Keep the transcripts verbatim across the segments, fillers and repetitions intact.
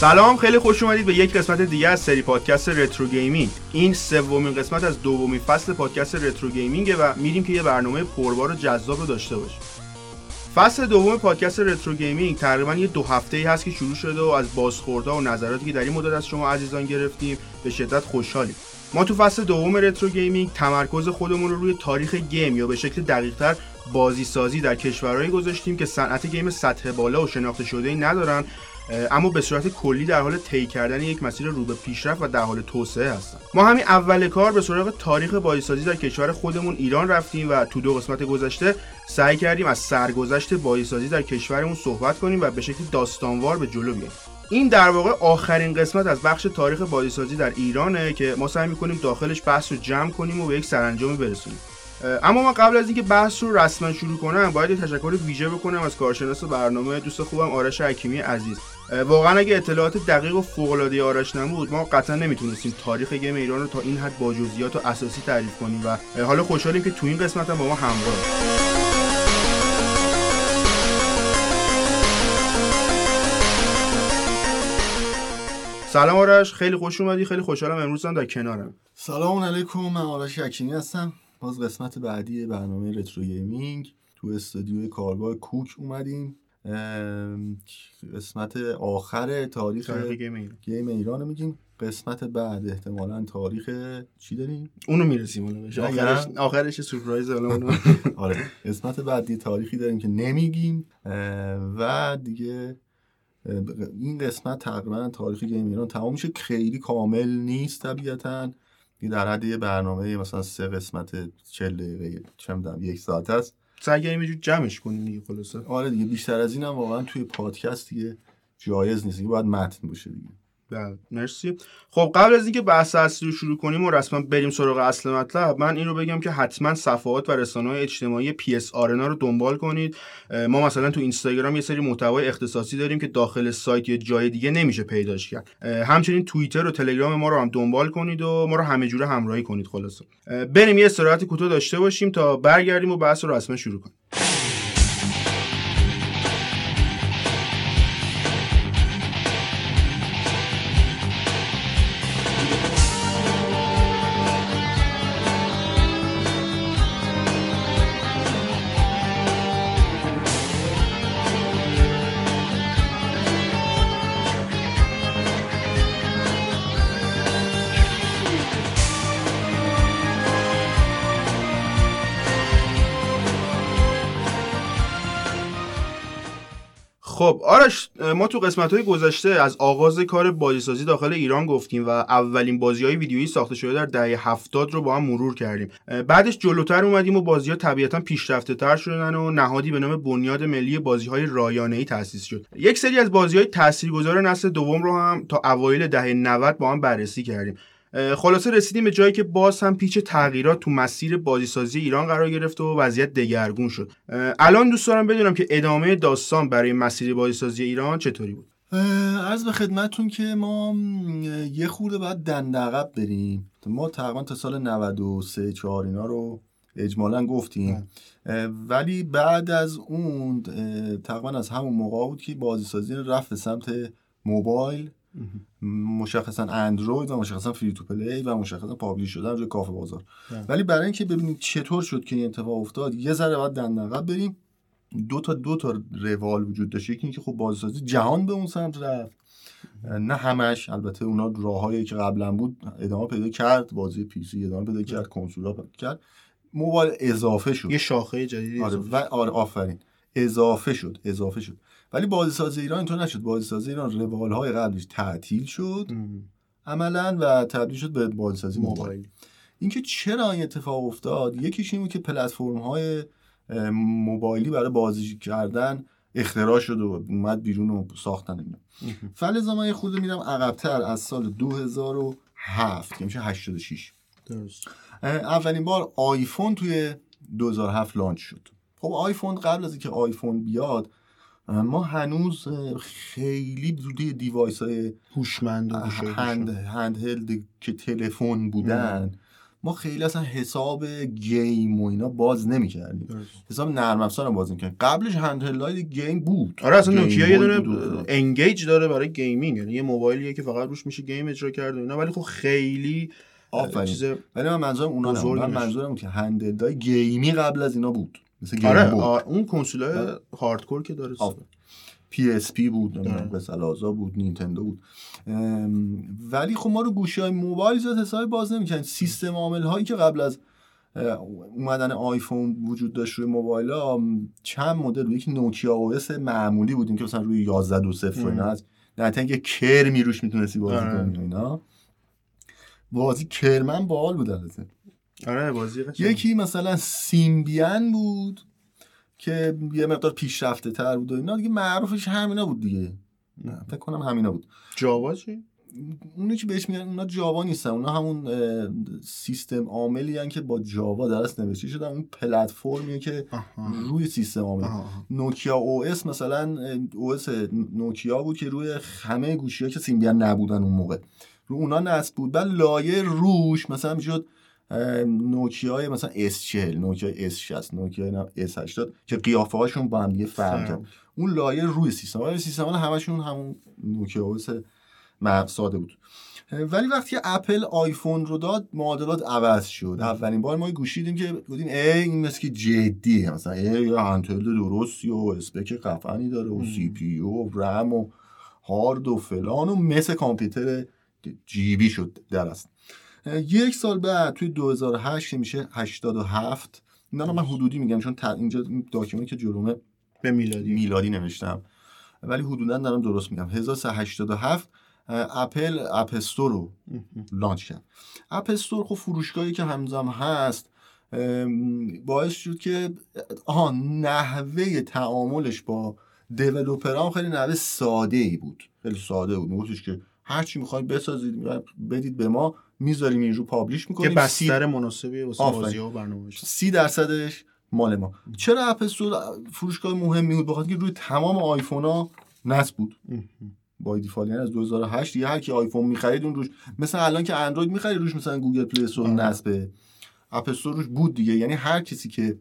سلام، خیلی خوش اومدید به یک قسمت دیگه از سری پادکست رترو گیمینگ. این سومین قسمت از دومین فصل پادکست رترو گیمینگه و میریم که یه برنامه پربار و جذاب رو داشته باشیم. فصل دوم پادکست رترو گیمینگ تقریباً یه دو هفته‌ای هست که شروع شده و از بازخوردها و نظراتی که در این مدت از شما عزیزان گرفتیم به شدت خوشحالیم. ما تو فصل دوم رترو گیمینگ تمرکز خودمون رو روی تاریخ گیم یا به شکل دقیق‌تر بازی سازی در کشورهایی گذاشتیم که صنعت گیم سطح بالا و شناخته شده‌ای ندارن، اما به صورت کلی در حال طی کردن یک مسیر رو به پیشرفت و در حال توسعه هستن. ما همین اول کار به سراغ تاریخ بازیسازی در کشور خودمون ایران رفتیم و تو دو قسمت گذشته سعی کردیم از سرگذشت بازیسازی در کشورمون صحبت کنیم و به شکل داستانوار به جلو بریم. این در واقع آخرین قسمت از بخش تاریخ بازیسازی در ایرانه که ما سعی می‌کنیم داخلش بحث رو جمع کنیم و به یک سرانجامی برسونیم. اما من قبل از اینکه بحث رو رسما شروع کنم باید تشکر ویژه بکنم از کارشناس برنامه دوست خوبم آرش اکینی عزیز. واقعا اگه اطلاعات دقیق و فوق‌العاده آرش نبود ما قطعا نمیتونستیم تاریخ گیم ایران رو تا این حد با جزئیات و اساسی تعریف کنیم و حالا خوشحالیم که تو این قسمت هم با ما همراهید. سلام آرش، خیلی خوش اومدی. خیلی خوشحالم امروز هم در کنارم. سلام علیکم، من آرش اکینی هستم. باز قسمت بعدی برنامه رترو گیمینگ تو استودیو کارگاه کوک اومدیم. قسمت آخر تاریخ, تاریخ گیم ایران رو میگیم. قسمت بعد احتمالاً تاریخ چی داریم؟ اونو میرسیم. آخرش آخرش سورپرایز اونو. آره، قسمت بعدی تاریخی داریم که نمیگیم و دیگه این قسمت تقریباً تاریخ گیم ایران تمام میشه. خیلی کامل نیست طبیعتاً، این در حد یه برنامه مثلا سه قسمت چهل دقیقه چه می‌دونم یک ساعت است. سعی کنیم یه جور جمعش کنیم دیگه خلاصه. آره دیگه، بیشتر از اینم واقعا توی پادکست دیگه جایز نیست، دیگه باید متن باشه دیگه. بله، مرسی. خب قبل از اینکه بحث اصلی رو شروع کنیم و رسما بریم سراغ اصل مطلب، من این رو بگم که حتما صفحات و رسانه‌های اجتماعی پی اس آرنا رو دنبال کنید. ما مثلا تو اینستاگرام یه سری محتوای اختصاصی داریم که داخل سایت یا جای دیگه نمیشه پیداش کرد. همچنین توییتر و تلگرام ما رو هم دنبال کنید و ما رو همه جوره همراهی کنید. خلاصه بریم یه استراحت کوتاه داشته باشیم تا برگردیم و بحث رو رسما شروع کنیم. خب آرش، ما تو قسمت‌های گذشته از آغاز کار بازیسازی داخل ایران گفتیم و اولین بازی‌های ویدیویی ساخته شده در دهه هفتاد رو با هم مرور کردیم. بعدش جلوتر اومدیم و بازی‌ها طبیعتاً پیشرفته‌تر شدن و نهادی به نام بنیاد ملی بازی‌های رایانهای تأسیس شد. یک سری از بازی‌های تاثیرگذار نسل دوم رو هم تا اوایل دهه نود با هم بررسی کردیم. خلاصه رسیدیم به جایی که باز هم پیچ تغییرات تو مسیر بازیسازی ایران قرار گرفت و وضعیت دگرگون شد. الان دوست دارم بدونم که ادامه داستان برای مسیر بازیسازی ایران چطوری بود؟ عرض به خدمتتون که ما یه خورده بعد دندعقب بریم. ما تقریبا تا سال نود و سه چهار اینا رو اجمالا گفتیم، ولی بعد از اون تقریبا از همون موقع بود که بازیسازی رفت به سمت موبایل، مشخصا اندروید و مشخصا فری تو پلی و مشخصا پابلیش شدن روی کافه بازار. ولی برای اینکه ببینید چطور شد که این اتفاق افتاد یه ذره بعد دندعقب بریم. دو تا دو تا روال وجود داشت. یکی اینکه خب بازسازی جهان به اون سمت رفت، نه همش البته، اونا راههایی که قبلا بود ادامه پیدا کرد، بازی پی سی ادامه پیدا کرد، کنسولا پیدا کرد، موبایل اضافه شد، یه شاخه جدیدی آره و آره آفرین اضافه شد اضافه شد ولی بازیسازی ایران اینطور نشد. بازیسازی ایران روال‌های قبلش تعطیل شد عملاً و تبدیل شد به بازیسازی موبایل. اینکه چرا این اتفاق افتاد، یکیش این بود که پلتفرم‌های موبایلی برای بازی کردن اختراع شد و اومد بیرون و ساختن اینا. فلزا من خود میرم عقب‌تر از سال دو هزار و هفت که میشه هشتاد و شش. درست. اولین بار آیفون توی دو هزار و هفت لانچ شد. خب آیفون قبل از اینکه آیفون بیاد ما هنوز خیلی زودی دیوایس های هوشمند هند هلد که تلفن بودن ما خیلی اصلا حساب گیم و اینا باز نمی‌کردیم، حساب نرم افزار باز نمی‌کردیم. قبلش هندهلد گیم بود. آره اصلا نوکیا یه دونه انگیج داره برای گیمینگ، یعنی یه موبایلیه که فقط روش میشه گیم اجرا کرد و اینا، ولی خب خیلی چیز، ولی من منظورم اونا نه، من منظورم بود که هندهلدای گیمی قبل از اینا بود، مثلا گیم آره بود. آره اون کنسولای هاردکور که داره پی اس پی بود، نمیدونم بسلازا بود، نینتندو بود، ولی خب ما رو گوشی‌های موبایل زیاد حساب باز نمی‌کنیم. سیستم عامل‌هایی که قبل از اومدن آیفون وجود داشت روی موبایل‌ها چند مدل، یکی نوکیا او اس معمولی بودیم که مثلا روی یازده صفر و اینا هست، نه تا اینکه کرمی روش میتونستی بازی کنی اینا، بازی کرمن باحال بود البته. آره بازی قشنگ. یکی مثلا سیمبیان بود که یه مقدار پیشرفته تر بود و اینا دیگه، معروفش همینا بود دیگه، نه فکر کنم همینا بود. جاوا چی؟ اونی که بهش میگن اونا جاوا نیستن، اونا همون سیستم عاملی ان که با جاوا درست نوشته شدن، اون پلتفرمیه که روی سیستم عامل. نوکیا او اس مثلا او اس نوکیا بود که روی همه گوشی‌ها که سیمبیان نبودن اون موقع رو اونا نصب بود، بعد لایه روش مثلا میشد نوکیای مثلا اس چهل، نوکیای اس شصت، نوکیای اس هشتاد که قیافه هاشون با هم دیگه فرق کرد. اون لایه روی سیستم های سیستم ها همشون همون نوکیا اوس ساده بود. ولی وقتی اپل آیفون رو داد معادلات عوض شد. اولین بار ما گوشی دیدیم که گفتیم ای این مسکی جدیه، مثلا ای هندهلد درستی و اسپک قفنی داره و سی پی یو و رم و هارد و فلان و مثل کامپیوتر جیبی شد درست. یک سال بعد توی دو هزار و هشت میشه هشتاد و هفت، اینا رو من حدودی میگم چون اینجا داکیومنت که جلومه به میلادی میلادی نوشتم ولی حدوداً دارم درست میگم. هزار و سیصد و هشتاد و هفت اپل اپ استور رو لانچ کرد. اپ استور خب فروشگاهی که همزمان هست، باعث شد که آها نحوه تعاملش با دیولپرام خیلی نحوه ساده‌ای بود، خیلی ساده بود، میگفتش که هر چی می‌خواید بسازید بدید به ما، میذاریم این رو پابلیش میکنیم که بستر مناسبی واسه بازی‌ها و برنامه‌اش، سی درصدش مال ما. چرا اپ استور فروشگاه مهمی بود؟ بخاطر اینکه روی تمام آیفون‌ها نصب بود با دیفالت، یعنی از دو هزار و هشت دیگه هر کی آیفون می‌خرید اون روش، مثلا الان که اندروید می‌خرید روش مثلا گوگل پلی استور نصب، اپ استور روش بود دیگه، یعنی هر کسی که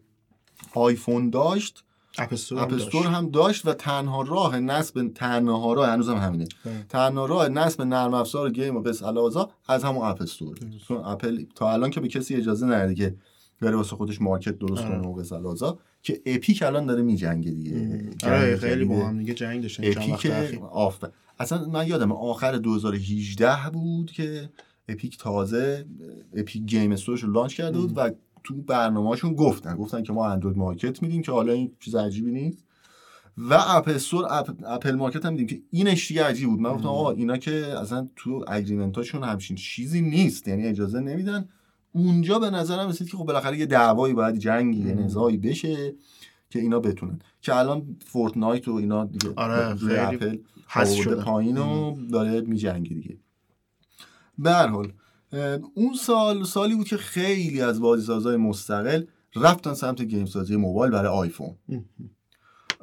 آیفون داشت اپ استور هم, داشت. هم داشت و تنها راه نصب تنها راه هنوزم همینه اه. تنها راه نصب نرم افزار گیم و بس علاوه از همون اپ استور، چون اپل تا الان که به کسی اجازه نداده که بره واسه خودش مارکت درست اه. کنه و بس علاوه، که اپیک الان داره میجنگه دیگه. آره خیلی با هم دیگه جنگ داشتن اپیک آفر. اصلا من یادم آخر دو هزار و هجده بود که اپیک تازه اپیک گیم استورش رو لانچ کرده بود و تو برنامه‌شون گفتن گفتن که ما اندروید مارکت میدیم که حالا این چیز عجیبی نیست، و اپ استور اپ، اپل مارکت هم میدیم که اینش دیگه عجیب بود. من گفتم آقا اینا که اصلا تو اگریمنتاشون همچین چیزی نیست، یعنی اجازه نمیدن. اونجا به نظرم رسید که خب بالاخره یه دعوایی باید جنگی یه نزاعی بشه که اینا بتونن، که الان فورتنایت و اینا دیگه آره خیلی اپل حذف شده پایین و داره میجنگه دیگه. به هر حال اون سال سالی بود که خیلی از بازیسازهای مستقل رفتن سمت گیم سازی موبایل برای آیفون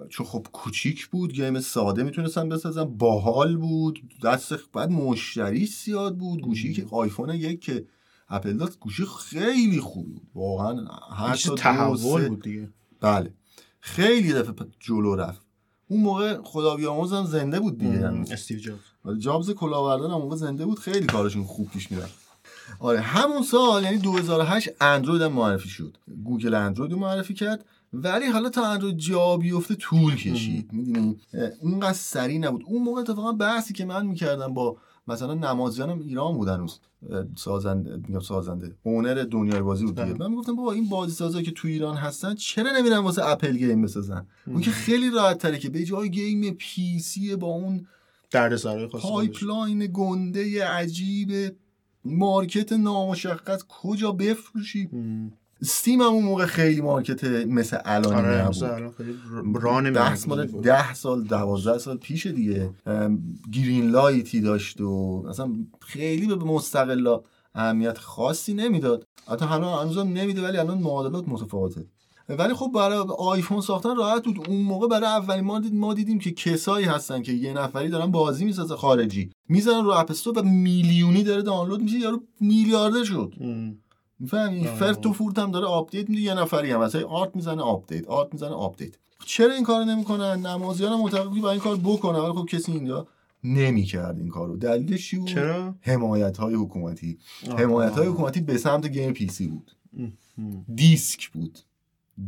چون خب کوچیک بود، گیم ساده میتونستن بسازن، باحال بود، دست بعد مشتری زیاد بود. گوشی که آیفون یک که اپل داد گوشی خیلی خوب بود واقعا، هر چیز تحول بود دیگه. بله خیلی دفعه جلو رفت. اون موقع خدا بیامرزم زنده بود دیگه، استیو جابز جابز کلاوردان اون موقع زنده بود، خیلی کارشون خوب پیش میرفت. آره همون سال یعنی دو هزار و هشت اندروید هم معرفی شد، گوگل اندروید معرفی کرد، ولی حالا تا اندروید جا بیفته طول کشید، میدونی اونقدر سریع نبود. اون موقع اتفاقا بحثی که من میکردم با مثلا نمازیانم ایران بودن اون سازنده میگم سازنده اونر دنیای بازی بود دیگه، من میگفتم بابا این بازی سازا که تو ایران هستن چرا نمیرن واسه اپل گیم بسازن؟ اون که خیلی راحت تره که به جای گیم پی سی با اون دردسرای خاص پایپلاین گنده عجیب مارکت نامشخص کجا بفروشی. استیم هم اون موقع خیلی مارکت مثل الان آره نبود، الان خیلی ران بحث مال ده سال دوازده سال پیش دیگه، گرین لایتی داشت و اصلا خیلی به مستقلا اهمیت خاصی نمیداد، حتی هنوزم نمیده، ولی الان معادلات متفاوته. ولی خب برای آیفون ساختن راحت بود. اون موقع برای اولین ما دید ما دیدیم که کسایی هستن که یه نفری دارن بازی میسازه خارجی میزنن رو اپ استور و میلیونی داره دانلود میشه، یارو میلیاردر شد. ام. میفهمی؟ فرت و فورت هم داره آپدیت میده، یه نفری هم واسه آرت میزنه آپدیت، آرت میزنه آپدیت. چرا این کارو نمیکنن؟ نمازیان متقاضی با این کار بکنن، ولی خب کسی اینجا نمیکرد این کارو. دلیلش چی بود؟ چرا؟ حمایت‌های حکومتی. حمایت‌های حکومتی به سمت گیم پی سی بود. دیسک بود.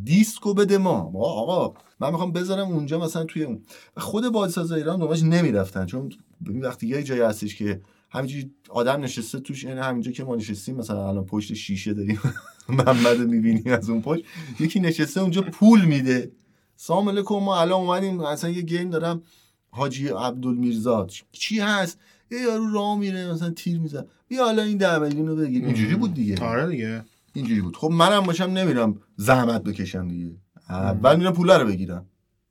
دیسکو بده ما. آقا من میخوام بذارم اونجا مثلا توی اون. خود بازیسازای ایران دنبالش نمیرفتن، چون ببین وقتی یه جایی هستش که همینجوری آدم نشسته توش، یعنی همینجا که ما نشستیم مثلا الان پشت شیشه داریم محمد رو میبینی از اون پشت، یکی نشسته اونجا پول میده. سلام علیکم، ما الان اومدیم مثلا یه گیم دارم، حاجی عبدالمیرزاد چی هست؟ یه یارو راه میره مثلا تیر میزنه، بیا حالا این ده میلیون رو بگیر. اینجوری بود دیگه. آره دیگه اینجوری بود. خب منم باشم نمیرم زحمت بکشم دیگه، اول میرم پول رو بگیرم.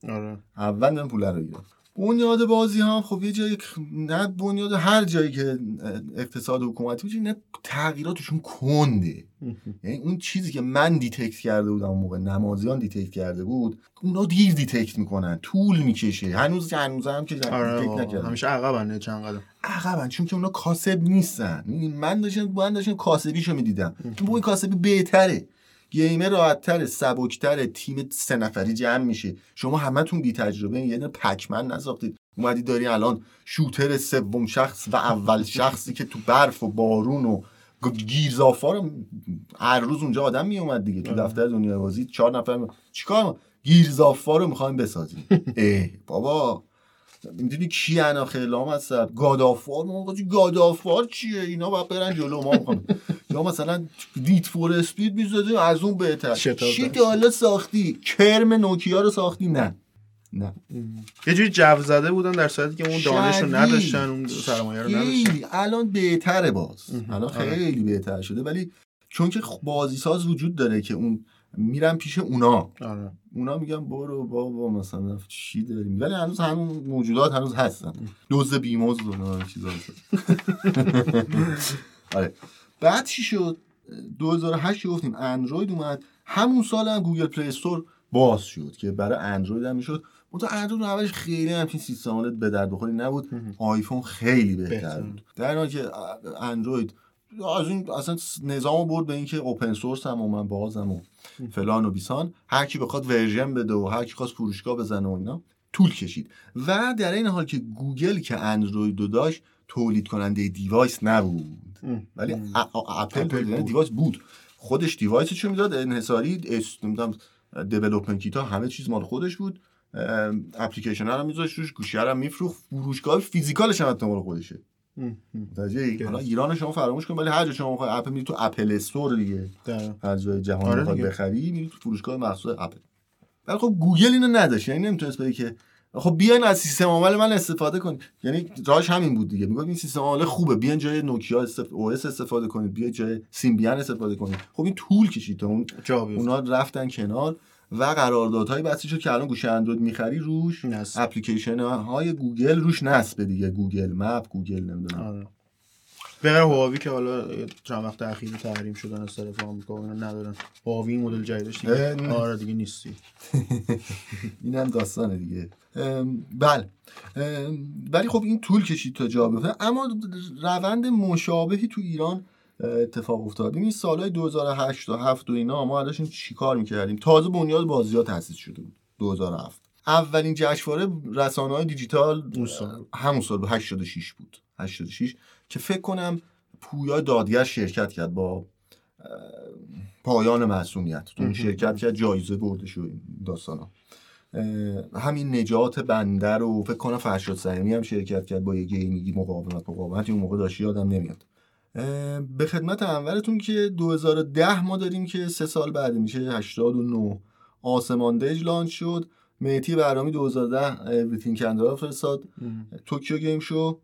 آره اول میرم پول رو بگیرم. بنیاد بازی هم خب یه جایی نه، بنیاد هر جایی که اقتصاد حکومتی میشه نه، تغییراتشون کنده. یعنی اون چیزی که من دیتکت کرده بودم اون موقع، نمازیان دیتکت کرده بود، اونا دیر دیتکت میکنن، طول میکشه. هنوز هنوز هم که آره دیتکت نکردن، همیشه عقبن، چند قدم عقبن، چون که اونا کاسب نیستن. من داشتم من داشتم کاسبیشو میدیدم، چون اون کاسبی بهتره، گیمر راحت‌تره، سبک‌تره، تیم سه نفری جمع میشه. شما همتون بی تجربه، یه دونه پکمن نساختید، اومدی داری الان شوتر سوم شخص و اول شخصی که تو برف و بارون و گیرزافا رو هر روز اونجا آدم می اومد دیگه. تو دفتر دنیای بازی چهار نفر می... چیکار گیرزافا رو می‌خوایم بسازیم. ای بابا میدونی کی انا خلام هست؟ گادافار. ما گادافار چیه؟ اینا باید برن جلو، ما می‌خوایم یا مثلا دیت فور اسپید می‌ذاریم، از اون بهتر. چی تا حالا ساختی؟ کرم نوکیا رو ساختی؟ نه نه، یه جوری جو زده بودن در صورتی که اون دانش رو نداشتن، اون سرمایه رو نداشتن. الان بهتره، باز الان خیلی بهتر شده، ولی چون که بازیساز وجود داره که اون میرن پیش اونا. آره. اونا میگن برو بابا مثلا چی داریم، ولی هنوز همون موجودات هنوز هستن، دوز بیموز اون چیزا هستن. آره بعد چی شد؟ دو هزار و هشت گفتیم اندروید اومد، همون سال هم گوگل پلی استور باز شد که برای اندروید هم میشد. اون اندروید اولش خیلی همچین سیستمالت به درد بخوری نبود، آیفون خیلی بهتر بود. در حالی که اندروید از این اصلا نظامو برد به اینکه اوپن سورس هم و من بازم و فلان و بیسان، هر کی بخواد ورژن بده و هر کی خواست فروشگاه بزنه و اینا، طول کشید. و در این حال که گوگل که اندروید رو داشت تولید کننده دیوایس نبود، ولی اپل تولید دیوایس بود. خودش دیوایسشو میداد انحصاری، نمیدونم دیولپمنت کیت ها همه چیز مال خودش بود، اپلیکیشن ها رو میذاشت روش، گوشی ها رو میفروخت، فروشگاه فیزیکالش هم مال خودشه. متوجه؟ حالا ایران شما فراموش کن، ولی هر جا شما میخوای اپ میری تو اپل استور دیگه، هر جای جهان میخوای بخری میری تو فروشگاه مخصوص اپل. ولی خب گوگل اینو نداشت، یعنی نمیتونست بگه که خب بیاین از سیستم عامل من استفاده کنید. یعنی راهش همین بود دیگه، میگفت این سیستم عامل خوبه، بیاین جای نوکیا استف... او اس استفاده کنید، بیاین جای سیمبیان استفاده کنید. خب این طول کشید تا اون اونا رفتن کنار و قراردادهای بسته شد که الان گوشه اندروید میخری روش اپلیکیشن های گوگل روش نصب دیگه، گوگل مپ، گوگل نمیدونم به غیر هواوی که حالا چند وقت اخیر تحریم شدن از طرف آمریکا، اونا ندارن. هواوی مدل جدیدش دیگه آره دیگه نیستی. اینم داستانه دیگه. بله ولی خب این طول کشید تا جا بیفته، اما روند مشابهی تو ایران اتفاق افتاد. این سالهای دو هزار و هشت تا هفت و اینا ما الاشون چیکار میکردیم؟ تازه بنیاد بازی‌ها تأسیس شده بود دو هزار و هفت. اولین جشنواره رسانه‌های دیجیتال همون سال بود، هشتاد و شش بود، هشتاد و شش که فکر کنم پویا دادگر شرکت کرد با پایان معصومیت تو شرکت کرد، جایزه برده شد داستانا. همین نجات بنده رو فکر کنم فرشاد سهمی هم شرکت کرد با یه گیمگی مقاومت مقاومتی اون موقع داشت، یادم نمیاد. به خدمت انورتون که دو هزار و ده ما داریم که سه سال بعد میشه هشتاد و نه آسمان دژ لانچ شد، مهدی برامی دو هزار و ده بریتین کندرا فرستاد توکیو گیم شو،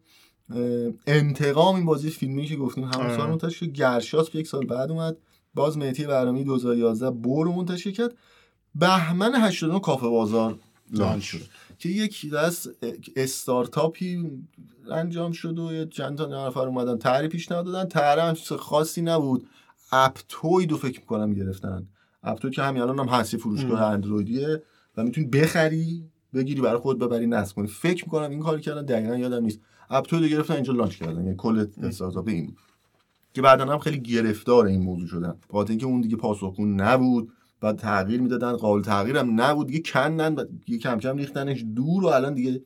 انتقام این بازی فیلمی که گفتیم همون سال منتشر شد، گرشاس یک سال بعد اومد، باز مهدی برامی دو هزار و یازده بور منتشر کرد، بهمن هشتاد و نه کافه بازار لانچ شد که یک دست استارتاپی انجام شد و یه چند تا نفر اومدن طرح پیشنهاد دادن، طرح هم چیز خاصی نبود، اپ توید رو فکر می‌کنم گرفتن، اپ توید که همین الان هم هستی فروشگاه اندرویدیه و میتونی بخری بگیری برای خود ببری نصب کنی. فکر می‌کنم این کار کردن، دقیقاً یادم نیست. اپ توید رو گرفتن اینجا لانچ کردن، یعنی کل استارتاپ این بود. که بعدن هم خیلی گرفتار این موضوع شدن، بخاطر اینکه اون دیگه پاسخگون نبود، بعد تغییر میدادن، قابل تغییرم نبود، دیگه کندن و دیگه کم کم ریختنش دور و الان دیگه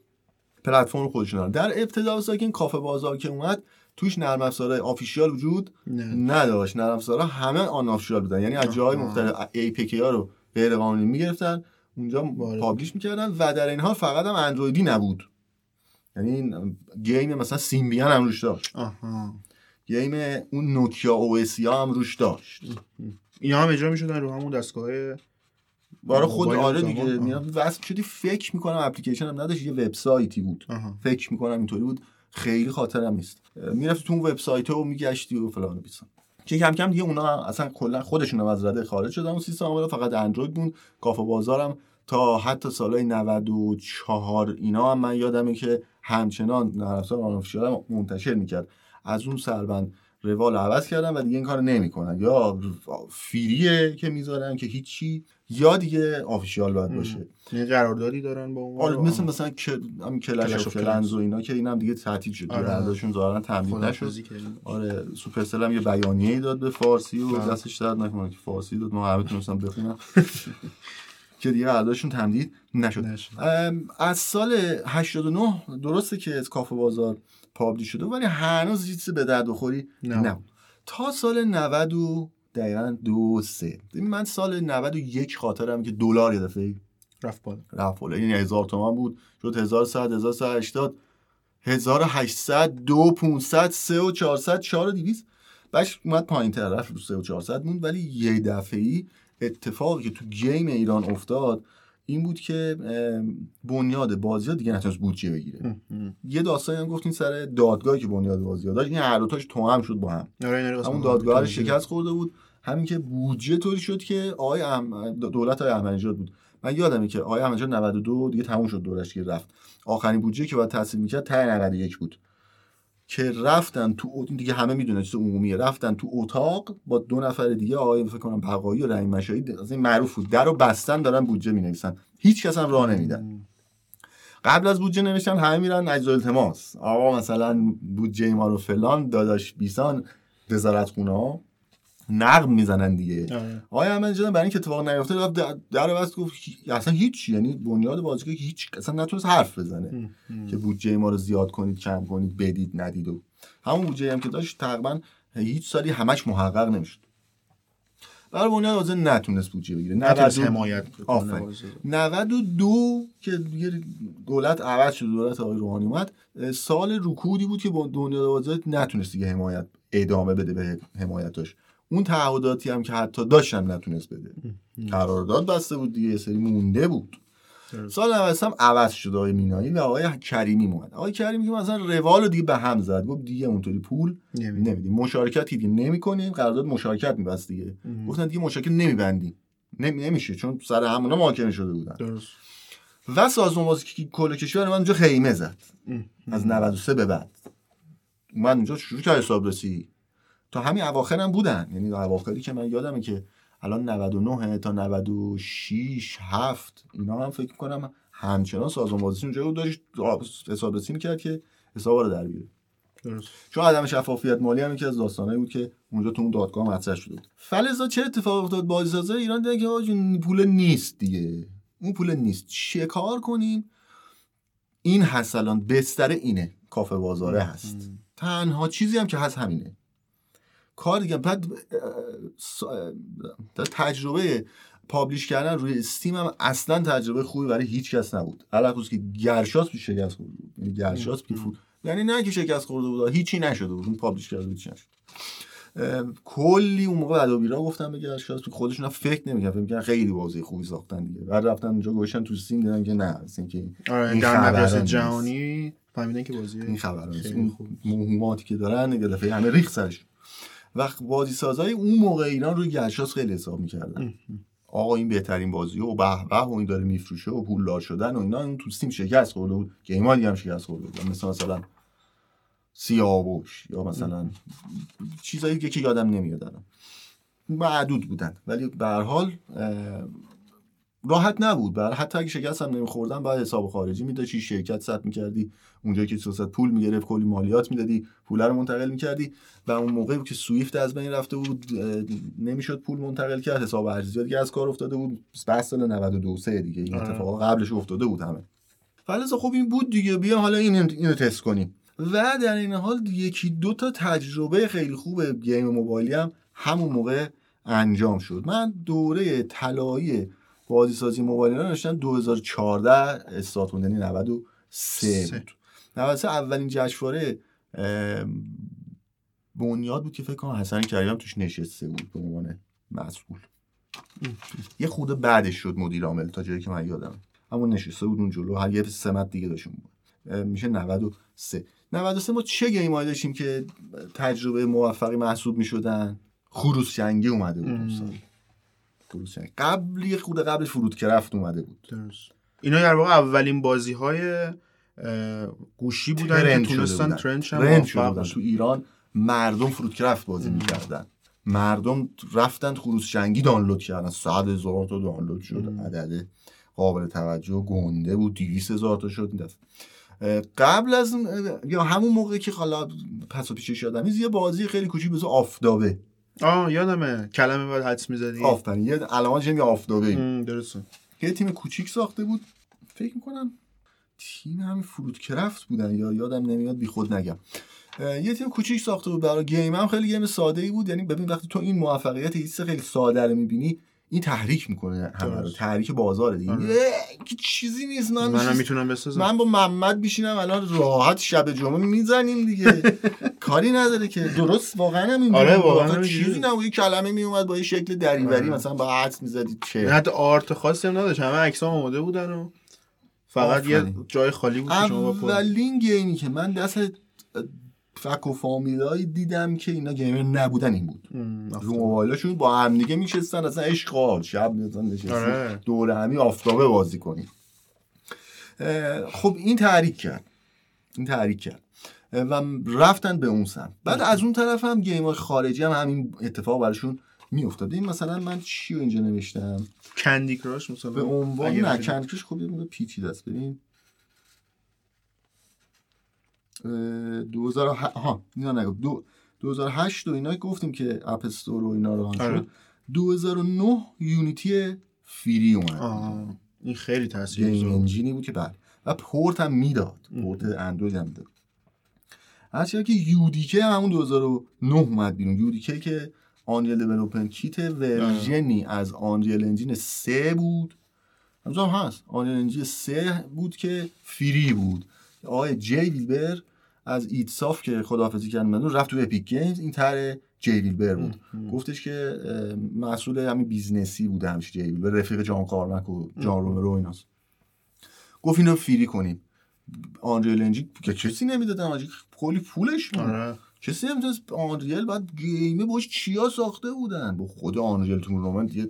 پلتفرم خودشون دارن. در ابتدا ساکن کافه بازار که اومد توش نرم افزارهای آفیشیال وجود نه. نداشت، نرم افزارها همه آن آفیشیال بودن، یعنی از جاهای مختلف اپیک ها رو غیر قانونی میگرفتن اونجا پابلیش میکردن و در این حال فقط هم اندرویدی نبود، یعنی گیم مثلا سیمبیان هم روش داشت، گیم اون نوکیا او اس هم روش داشت، اینا هم اجرا میشدن رو همون دستگاه باره خود آره دیگه میاد واسه شدی. فکر میکنم اپلیکیشن هم نداشت، یه وبسایتی بود. آها. فکر میکنم اینطوری بود، خیلی خاطرم نیست. میرفتی تو اون وبسایت و میگشتی و فلان و بیسان. چه کم کم دیگه اونا اصلا کلا خودشون از رده خارج شدن، اون سیستم عامل فقط اندروید بود. کافه بازارم تا حتی سالهای نود و چهار اینا هم من یادمه که همچنان نرفسار آنافشیال منتشر میکرد. از اون سربند روال عوض کردن و دیگه این کارو نمیکنن، یا فریه که میذارن که هیچی، یا دیگه آفیشیال باید باشه، یه قراردادی دارن با اون. آره مثل مثلا همین کلش آف کلنز و اینا که اینم دیگه تعطیل شد، قراردادشون ظاهرا تمدید نشد. آره سوپرسل هم یه بیانیه‌ای داد به فارسی و دستش درد نکنه که فارسی داد، ما همه تونستم بخونم که دیگه قراردادشون تمدید نشد. از سال هشتاد و نه درسته که از کافه بازار پابلیش شده ولی هنوز هیچ به درد بخوری نبود تا سال نود و دقیقاً دو سه. من سال نود و یک خاطرم که دلار یه دفعه رفت بالا، رفت بالا، یعنی هزار تومان بود شد هزار و صد، هزار و صد و هشتاد، هزار و هشتصد، دو هزار و پانصد، سه هزار و چهارصد، چهار هزار و دویست، بعدش اومد پایین تر رفت سه هزار و چهارصد موند. ولی یه دفعه‌ای اتفاقی که تو گیم ایران افتاد این بود که بنیاد بازی‌ها دیگه نتونست بودجه بگیره. یه داستانی هم گفتین سر دادگاهی که بنیاد بازی‌ها داشت، این هر دو تاش توأم شد با هم. همون دادگاه رو شکست خورده بود، همین که بودجه طوری شد که آقای احمد دولت آقای احمدی‌نژاد بود. من یادمه که آقای احمدی‌نژاد نود و دو دیگه تموم شد دورش که رفت. آخرین بودجه که باید تصویب می‌کرد ته نود و یک بود. که رفتن تو دیگه همه میدونه چیز عمومیه، رفتن تو اتاق با دو نفر دیگه آقای فکر کنم بقایی و رحیم مشایی از این معروف بود، درو بستن دارن بودجه مینویسن، هیچ کس هم راه نمیدن. قبل از بودجه نوشتن همه میرن اجزای التماس، آقا مثلا بودجه ما رو فلان، داداش بیسان، وزارتخونه‌ها نقد میزنن دیگه. آقای احمدی‌نژاد برای اینکه اتفاق نیفته رفت درو بست، گفت اصلا هیچ، یعنی بنیاد بازیکه هیچ اصلا نتونست حرف بزنه که بودجه ما رو زیاد کنید، کم کنید، بدید، ندید. و همون بودجه هم که داشت تقریبا هیچ سالی همش محقق نمیشد. برای بنیاد بازی نتونست بودجه بگیره، نتونست حمایت کنه. نود و دو که دولت عوض شد، دولت آقای روحانی اومد، سال رکودی بود که بنیاد بازی نتونست دیگه حمایت ادامه بده به حمایتش. اون تعهداتی هم که حتی داشتم نتونست بده، قرارداد بسته بود دیگه، یه سری مونده بود. سال نود و سه هم عوض شد، آقای مینایی و آقای کریمی اومد. آقای کریمی که مثلا روالو دیگه به هم زد، گفت دیگه اونطوری پول نمیدیم، مشارکتی دیگه نمی‌کنیم، قرارداد مشارکت می‌بست دیگه. گفتن دیگه مشارکت نمی‌بندیم، نمیشه، چون سر همونا محاکمه شده بودن. درست. و سازمان بازیکه کل کشور من اونجا خیمه زد. از نود و سه به بعد من اونجا شروع کردم حسابرسی، تا همین اواخرم هم بودن، یعنی اواخری که من یادمه که الان نود و نه تا نود و شش هفت اینا هم فکر کنم همچنان سازمان بازیشون جایی بود داشت حسابرسی میکرد که حسابا رو در بیاره. درست. چون عدم شفافیت مالی هم یکی از داستانایی بود که اونجا تو اون دادگاه مطرح شده بود. فلزا چه اتفاق افتاد؟ بازیسازای ایران دیدن که آقا پول نیست دیگه، اون پول نیست، چه کار کنیم؟ این هست الان بستر اینه، کافه بازاره هست. ام. تنها چیزی هم که هست همینه. کار دیگه بعد تجربه پابلیش کردن روی استیم هم اصلا تجربه خوبی برای هیچ کس نبود. الکوز که گرشاس پیش شکست خورده بود، یعنی گرشاس پیش بود، یعنی نه که شکست خورده بود، هیچی نشده بود، اون پابلیش کرده بود، هیچی نشد. کلی اون موقع ادوبیرا گفتن به گرشاس تو خودشون فکر نمی‌کردن، میگن خیلی بازی خوبی ساختن دیگه. بعد رفتن اونجا گوشن تو استیم دیدن که نه، این که در مدرسه جهانی فهمیدن که بازی این خبرا موهوماتی که دارن یه دفعه همه ریخت سرش. وقت بازیسازای اون موقع ایران روی گرشاس خیلی حساب می‌کردن. آقا این بهترین بازیه و به به و این داره میفروشه و پولدار شدن و اینا. اون تو سیم شکست خورده بود، گیما دیگه هم شکست خورده بود. مثلا مثلا سیاوش یا مثلا چیزایی که یادم نمیاد الان. معدود بودن ولی به هر حال راحت نبود. برای حتی اگه شکست هم نمیخوردن بعد حساب خارجی میداشی، شرکت ثبت میکردی، اونجا که سیاست پول میگرفت، کلی مالیات میدادی، پول رو منتقل میکردی و اون موقعی بود که سویفت از بین رفته بود نمیشد پول منتقل کرد، حساب ارزیاتی که از کار افتاده بود بعد سال نود و دو سه دیگه این اتفاقا قبلش افتاده بود همه. فلسفه خب این بود دیگه، بیا حالا این اینو تست کنیم و در این حال یکی دو تا تجربه خیلی خوب گیم موبایلی هم همون موقع انجام شد. من دوره طلایی بازیسازی موبایلی رو داشتم دو هزار و چهارده استارت، یعنی نود و سه بود. نود و سه اولین جشنواره بنیاد بود که فکر کنم حسن کریمی توش نشسته بود به عنوان مسئول. یه خود بعدش شد مدیر عامل تا جایی که من یادم، اما نشسته بود اون جلو، هر یه سمت دیگه داشون بود. میشه نود و سه. نود و سه ما چه گیمایی داشتیم که تجربه موفقی محسوب می‌شدن؟ خروس جنگی اومده بود اون سال. خروس جنگی قبلی خود قبلش فروت کرافت اومده بود. درست. اینا در واقع اولین بازی‌های گوشی بودن که تونستن ترند شدن. تو ایران مردم فروت کرافت بازی می‌کردن. مردم رفتن خروس جنگی دانلود کردن. صد هزار تا دانلود شد. عدد قابل توجه گنده بود. دویست هزار تا شد این دفعه. قبل از یا همون موقعی که حالا پس و پیشش یادم نیست، یه بازی خیلی کوچیک بود آفتابه. آه یادمه، کلمه بعد حدس می‌زدی. آفتابه، یه علامتش میگه آفتابه. درسته. یه تیم کوچیک ساخته بود. فکر می‌کنم تیم هم فروت کرافت بودن یا یادم نمیاد، بیخود نگم. یه تیم کوچیک ساخته بود برای گیم، هم خیلی گیم ساده‌ای بود. یعنی ببین وقتی تو این موفقیت هیچ خیلی ساده رو می‌بینی، این تحریک میکنه همه رو، تحریک بازاره دیگه. یک چیزی نیست، من منم میتونم بسازم، من با محمد میشینم الان راحت شب جمعه میزنیم دیگه کاری نداره که. درست واقعا همین، آره واقعا چیزی نبود، یه کلمه میومد با یه شکل دریوری مثلا با حدس میزدی چه، حتی آرت خاصی هم نداشت، همه عکسام اومده بودن و فقط یه جای خالی بود که شما با اولین گیمی که من دست فک و فامیلایی دیدم که اینا گیمر نبودن این بود. رو موبایلشون با هم دیگه میشستن، اصلا عشق آل شب میذارن نشستن دور همی آفتابه بازی کنیم. خب این تحریک کرد، این تحریک کرد و رفتن به اون سمت. بعد از اون طرف هم گیم‌های خارجی هم همین اتفاق براشون میافتاد. این مثلا من چی رو اینجا نوشتم؟ کندی کراش مثلا به عنوان، نه کندی کراش خب یه مقدار پیچیده است. ببین دو هزار ها اینا نگفت دو... دو هزار و هشت و اینا گفتیم که اپ استور و اینا رو شد. دو هزار و نه یونیتی فری اومد. این خیلی تاثیرگذار انجینی بود که بعد و پورت هم میداد، پورت اندروید هم میداد. هرچند که یودیکی هم همون دو هزار و نه اومد بیرون. یودیکی که آنریل دیولپمنت کیت ورژنی از آنریل انجین سه بود. همزمان هست. آنریل انجین سه بود که فری بود. آقای جی ویلبر از ایدساف که خداحافظی کردن رفت تو اپیک گیمز، این طرح جی ویلبر بود. مم. گفتش که مسئول همین بیزنسی بوده، همش جی ویلبر رفیق جان کارمک و جان رومرو ایناست. گفت اینو فری کنیم. آنریل انجین که کسی نمیدادن، آجی کلی پولش بود. کسی نمیدونست آنریل بعد گیمه باش چیا ساخته بودن. با خود آنریل تو رومن دیگه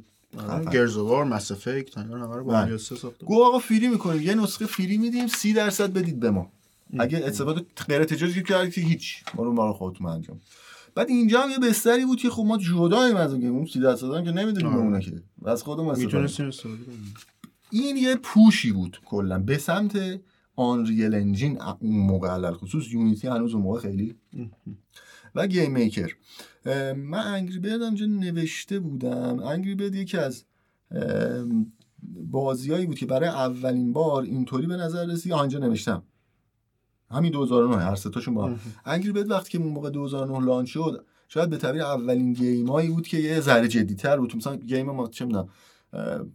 گرزوار مسافه تایمر همه رو با امیاسه ساخته. گو آقا فری میکنیم، یه نسخه فری میدیم، سی درصد بدید به ما. اگه استفاده غیر تجاری کردی که هیچ، ما رو ما رو خودتون انجام. بعد اینجا هم یه بستری بود که خب ما جداییم از اون گیم، سی درصد هم که نمیدونیم اون که از خودمون استفاده کنیم. این یه پوشی بود کلا به سمت آنریل انجین اون موقع علل خصوص. یونیتی هنوز اون موقع خیلی و گیم میکر. من انگری برد اونجا نوشته بودم. انگری برد یکی از بازیایی بود که برای اولین بار اینطوری به نظر رسید. آنجا نوشتم همین دو هزار و نه هر سه تاشون با هم. انگری برد وقتی که اون موقع دو هزار و نه لانچ شد، شاید به تعبیر اولین گیمایی بود که یه ذره جدی‌تر بود. مثلا گیم ما چه می‌دونم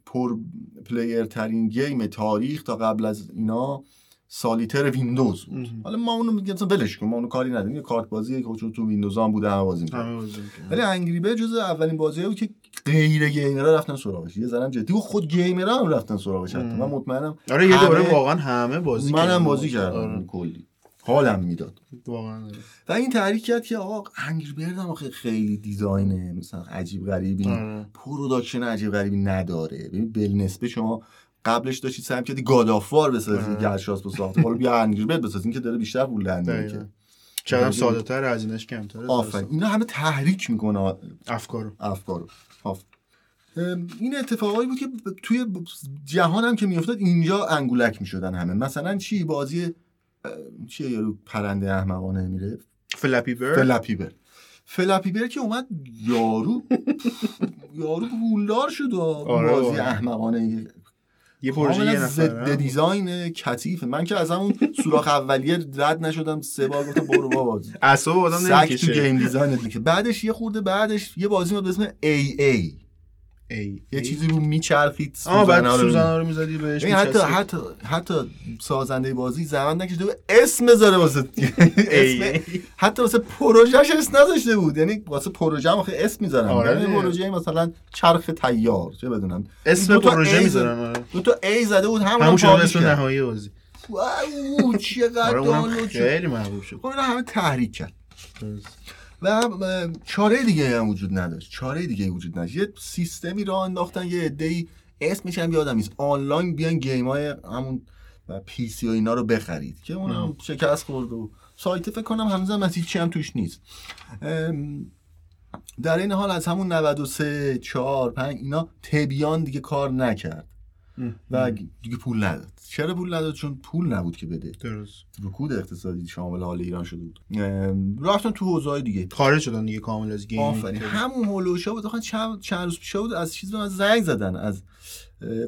پر پلیر ترین گیم تاریخ تا قبل از اینا سالیتر ویندوز بود. حالا ما اونو میگیم مثلا ولش کن، ما اونو کاری نداریم، یه کارت بازیه که چون تو ویندوز هم بوده همه بازی می‌کردن. ولی انگری برد جزو اولین بازیه بود که غیر گیمرها رفتن سراغش، یه زرم جدی بود، خود گیمرها هم رفتن سراغش. حتی من مطمئنم آره یه دوره واقعا همه بازی کردن، منم بازی کردم کلی حالم میداد واقعا. و این تحریک کرد که آقا انگری برد هم خیلی دیزاینه مثلا عجیب غریبی، پروداکشن عجیب غریبی نداره. ببین بالنسبه شما قبلش داشتید سعی کردی گادافوار بسازی، گرشاس بو ساخت، حالا بیا انگری برد بسازین که داره بیشتر پول درمیاره، که چرا ساده تر از اینش کمتره. آفرین، اینا همه تحریک میکنه افکارو افکارو. آف این اتفاقایی بود که توی جهان هم که میافتاد اینجا انگولک میشدن همه. مثلا چی بازی چیه یارو پرنده احمقانه میره فلاپی برد فلاپی برد فلاپی برد که اومد یارو یارو پولدار شد و بازی احمقانه یه پروژه یه نفر دیزاین کثیف. من که از همون سوراخ اولیه رد نشدم، سه بار گفتم برو بابا اعصاب آدم نمیکشه تو گیم دیزاین. بعدش یه خورده بعدش یه بازی بود به اسم ای ای ای یه چیزی رو میچرخید سوزانا رو میزدی بهش. حتی حتی حتی سازنده بازی زحمت نکشیده بود اسم بذاره واسه اسم، حتی واسه پروژهش اسم نذاشته بود. یعنی واسه پروژه هم اسم میذارن، یعنی پروژه مثلا چرخ تیار چه بدونم اسم پروژه میذارن. دو تا ای زده بود همون اسم نهایی بازی. واو چقدر دانلود خیلی محبوب شد. اون همه تحریک کرد و چاره دیگه هم وجود نداشت. چاره دیگه وجود نداشت. یه سیستمی را انداختن یه عده‌ای اسمش هم یادم نیست آنلاین بیان گیم‌های همون پی سی و اینا رو بخرید که اونم شکست خورد و سایت فکر کنم هنوز هم هیچی هم توش نیست. در این حال از همون نود و سه چهار پنج اینا تبیان دیگه کار نکرد و دیگه پول نداد. چرا پول نداد؟ چون پول نبود که بده. درست. رکود اقتصادی شامل حال ایران شده بود. رفتن تو حوزه‌های دیگه. خارج شدن دیگه کامل از گیم. آفرین. همون هولوشا بود. آخه چند چند روز پیش بود از چیز من زنگ زدن از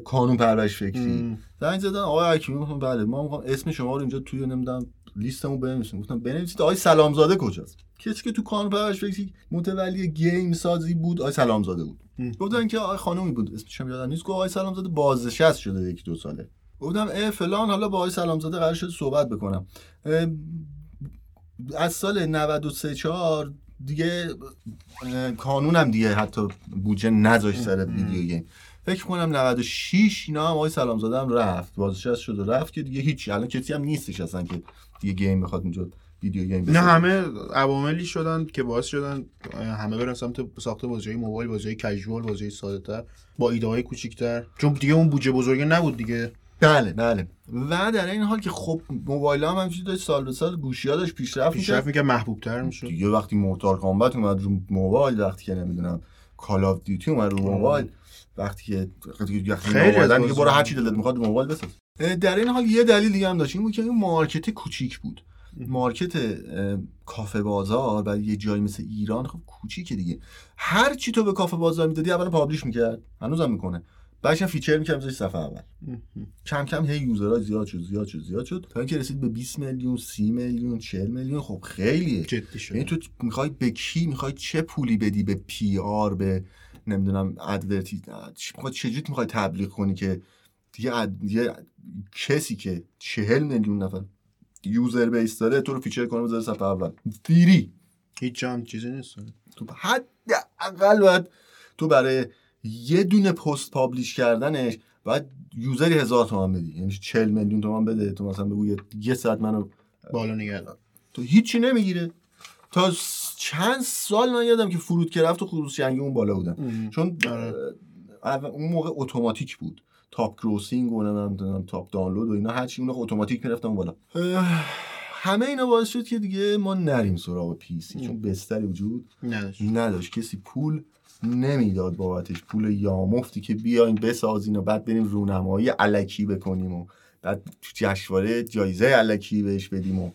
کانون پرورش فکری. زنگ زدن آقای حکیمی گفتم بله ما می‌خوام اسم شما رو اینجا توی نمیدونم لیستمون بنویسیم. گفتم بنویسید آقای سلامزاده کجاست؟ کسی که تو کانون پرورش فکری متولی گیم سازی بود آقای سلامزاده بود. گفتن که آقای خانومی بود اسمش هم یادم نیست. گفت آقای سلامزاده بازنشسته شده یکی دو ساله. گفتم اه فلان حالا با آقای سلامزاده قرار شد صحبت بکنم. از سال نود و سه چهار دیگه کانونم دیگه حتی بودجه نذاشت سر ویدیو گیم. فکر کنم نود و شش اینا هم آقای سلامزاده هم رفت بازنشسته شد و رفت که دیگه هیچ الان کسی هم نیستش اصلا که دیگه گیم بخواد اونجا ویدیو گیم بسازن. نه همه عواملی شدن که باعث شدن همه برن سمت ساخت بازی‌های موبایل، بازی‌های کژوال، بازی‌های ساده‌تر با ایده‌های کوچیک‌تر، چون دیگه اون بودجه بزرگی نبود دیگه. بله بله. و در این حال که خب موبایل‌ها هم همینجوری داشت سال به سال گوشی‌ها داشت پیشرفت می‌کرد. پیشرفت می‌کرد محبوب‌تر می‌شد. دیگه وقتی مورتال کامبت اومد رو موبایل، وقتی که نمی‌دونم کال آف دیوتی اومد رو موبایل، وقتی که دیگه خیلی آدم دیگه برو هر چی دلت می‌خواد موبایل بساز. در این حال یه دلیل دیگه هم داشت این بود که این مارکت کوچیک بود. مارکت کافه بازار برای یه جایی مثل ایران خب کوچیکه دیگه. هر چی تو به کافه بازار میدادی اولا پابلیش میکرد، هنوزم میکنه، بعدش فیچر میکنه میذاری صفحه اول. کم کم هی یوزرها زیاد شد زیاد شد زیاد شد تا اینکه رسید به بیست میلیون سی میلیون چهل میلیون. خب خیلیه جدی شد. یعنی تو میخوای به کی میخوای چه پولی بدی؟ به پی آر، به نمیدونم ادورتیز، چجوری میخوای تبلیغ کنی که دیگه اد... یه کسی که چهل میلیون نفر یوزر بیس داره تو رو فیچر کنه بذاره صفحه اول. فیری هیچ جام چیزی نیست. تو حداقل باید تو برای یه دونه پست پابلیش کردنش باید یوزری هزار تومان بدی، یعنی چهل میلیون تومان بده. تو مثلا بگو یه ساعت منو بالا نگه دار، تو هیچی نمیگیره. تا چند سال من یادم که فروت کرافت و خروس جنگی اون بالا بودن امه. چون اون موقع اتوماتیک بود تاپ کروسینگ و نمیدونم تاپ دانلود و اینا، هر چی اون اتوماتیک میرفتن اون بالا. همه اینا باعث شد که دیگه ما نریم سراغ پی سی، چون بستری وجود نداشت. نداشت کسی پول نمیداد بابتش، پول یامفتی که بیاین بسازین و بعد بریم رونمایی الکی بکنیم و بعد جشنواره جایزه الکی بهش بدیم و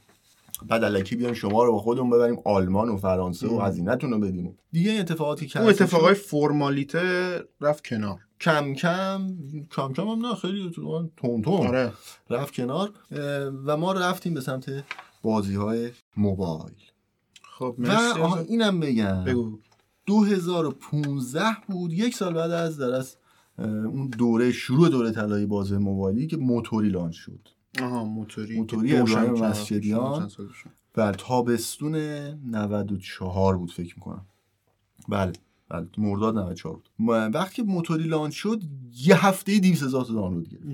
بعد الکی بیان شما رو با خودمون ببریم آلمان و فرانسه و هزینه‌تون رو بدیم. دیگه اتفاقاتی که اون اتفاقای فرمالیته رفت کنار. کم کم کم کم هم نه خیلی تون تون آره. رفت کنار و ما رفتیم به سمت بازی‌های موبایل. خب مرسی. و اینم بگم بگو دو هزار و پانزده بود، یک سال بعد از درست اون دوره شروع دوره طلایی بازی موبایلی که موتوری لانچ شد. آها موتوری موتوری ابراهیم مسجدیان در تابستون نود و چهار بود فکر می‌کنم. بله بله مرداد نود و چهار بود. وقتی موتوری لانچ شد یه هفته دویست هزار تا دانلود گرفت.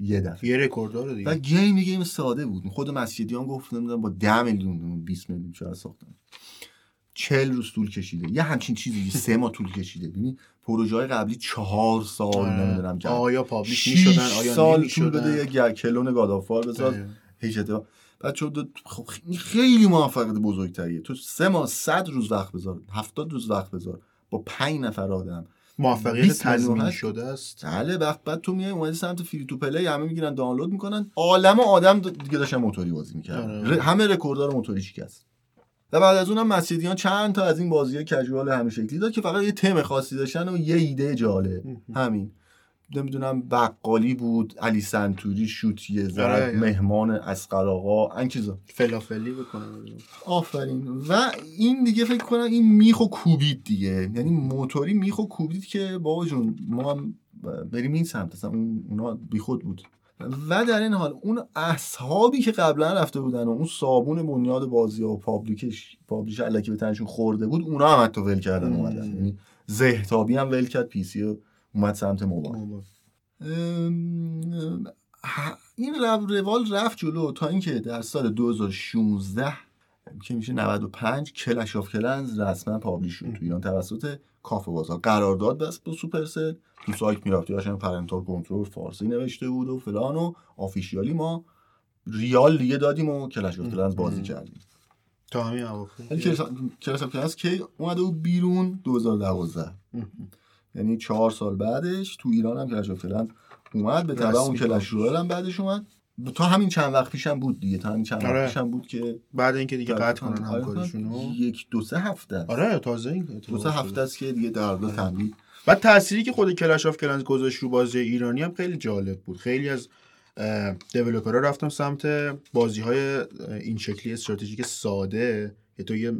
یه دفعه یه رکورد داره دیگه. و گیم گیم ساده بود. خود مسجدیان گفت نمیدونم با ده میلیون بیست میلیون چرا ساختن. چهل روز طول کشیده. یه همچین چیزی سه ماه طول کشیده. ببین پروژه‌های قبلی چهار سال نمیدونم که آیا پابلیش می‌شدن آیا نمی‌شدن. سال بده یه کلون گادافار بساز هیچ اتفاقی. بعد شد خیلی موفقیت بزرگتریه. تو سه ماه صد روز وقت بذار، هفتاد روز وقت بذار، با پنج نفر آدم موفقیت تضمین شده است. حله وقت بعد تو میای اومدی سمت فری تو پلی، همه میگیرن دانلود میکنن. عالم آدم دیگه داشتن موتوری بازی میکردن. ر... همه رکورددار موتوری شکست. و بعد از اونم مسیدیان چند تا از این بازی‌های کژوال همین شکلی داد که فقط یه تم خاصی داشتن و یه ایده جالب. همین. نمیدونم بقالی بود، علی سنتوری شوتیه، زرد مهمان اسقراقا، این چیزا فلافلی بکنم آفرین. و این دیگه فکر کنم این میخ و کوبید دیگه، یعنی موتوری میخ و کوبید که بابا جون ما هم بریم این سمت، اصلا اونا بیخود بود. و در این حال اون اصحابی که قبلا رفته بودن و اون صابون بنیاد بازی و پابلیکش پابلیش الکی به تنشون خورده بود، اونا هم حتی ول کردن اومدن، یعنی زهتابی هم ول کرد پی سی اومد سمت موبایل. این روال رفت جلو تا اینکه در سال دو هزار و شانزده که میشه نود و پنج کلش آف کلنز رسما پابلیش شد تو ایران توسط کافه بازار. قرارداد بس با سوپرسل، تو سایت میرفتی داشتن پرنتال کنترل فارسی نوشته بود و فلان و آفیشیالی ما ریال دیگه دادیم و کلش آف کلنز بازی کردیم تا همین اواخر. کلش آف کلنز کی اومده بود بیرون؟ دو هزار و دوازده، یعنی چهار سال بعدش تو ایران هم کلش آف کلنز اومد، به تبع اون کلش رویال هم بعدش اومد. تا همین چند وقت پیشم بود دیگه، تا همین چند آره. وقت پیشم بود که بعد اینکه دیگه قطع کنن همکاریشونو یک دو سه هفته. آره تازه این دو سه هفته است که دیگه در واقع تمدید. و تأثیری که خود کلش آف کلنز گذاشت رو بازی ایرانی هم خیلی جالب بود. خیلی از دیولپرها رفتم سمت بازی‌های این شکلی استراتژیک ساده که تو یه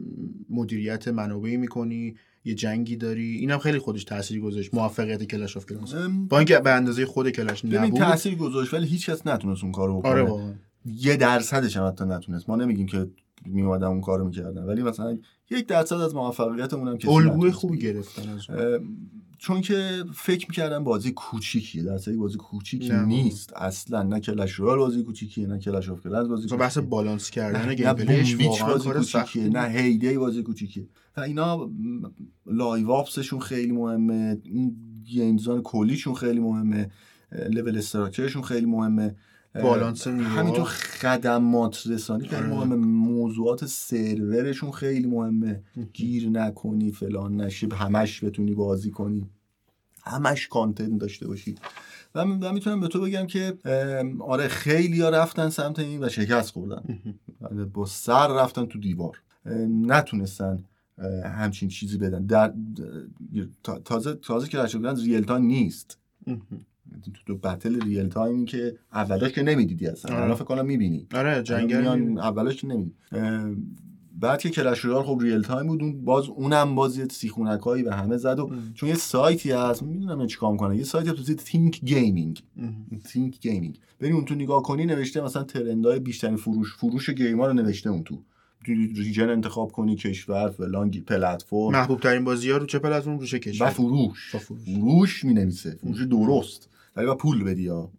مدیریت منابعی می‌کنی، یه جنگی داری. اینم خیلی خودش تأثیر گذاشت، موفقیت کلش آف کلنز با اینکه به اندازه خود کلش نبود تأثیر گذاشت، ولی هیچ کس نتونست اون کارو بکنه. آره یه درصدش هم حتی نتونست. ما نمیگیم که میومدن اون کارو میکردن، ولی مثلا یک درصد از موفقیت اونم که الگوی خوبی گرفتن ازش، چون که فکر میکردن بازی کوچیکیه. درصدی بازی کوچیکی نیست اصلا، نه کلش رویال بازی کوچیکیه، نه کلش آف کلنز بازی کوچیکیه، بحث بالانس کردن گیم پلیش واقعا کار سختیه، نه هیدی بازی کوچیکیه. و اینا لایو آپسشون خیلی مهمه، این گیمزان کلیشون خیلی مهمه، لول استراکچرشون خیلی مهمه، بالانس نیرو، همینطور خدمات رسانی خیلی مهمه، موضوعات سرورشون خیلی مهمه، گیر نکنی فلان نشی، همش بتونی بازی کنی، همش کانتنت داشته باشی. و من میتونم به تو بگم که آره خیلی ها رفتن سمت این و شکست خوردن، با سر رفتن تو دیوار، نتونستن همچین چیزی بدن. در تازه تازه که راشو گفتن ریل تایم نیست، تو بتل ریل تایمی که اولاش که نمیدیدی اصلا، الان فکر کنم میبینی. آره جنگل اولاش که نمیدیدی. بعد که کلش رویال خب ریل تایم بود، اون باز اونم باز یه سیخونکایی به همه زد و ام. چون یه سایتی هست میدونم چیکار میکنه، یه سایتی هست تینک گیمینگ تینک گیمینگ ببین اون تو نگاه کنی نوشته مثلا ترندهای بیشترین فروش فروش گیما رو نوشته اون تو، ریجن انتخاب کنی، کشور فلان، پلتفرم، محبوب ترین بازی ها رو چه پلتفرم، رو چه کشور و فروش و فروش, فروش می نویسه، فروش درست، ولی با پول بدی ها،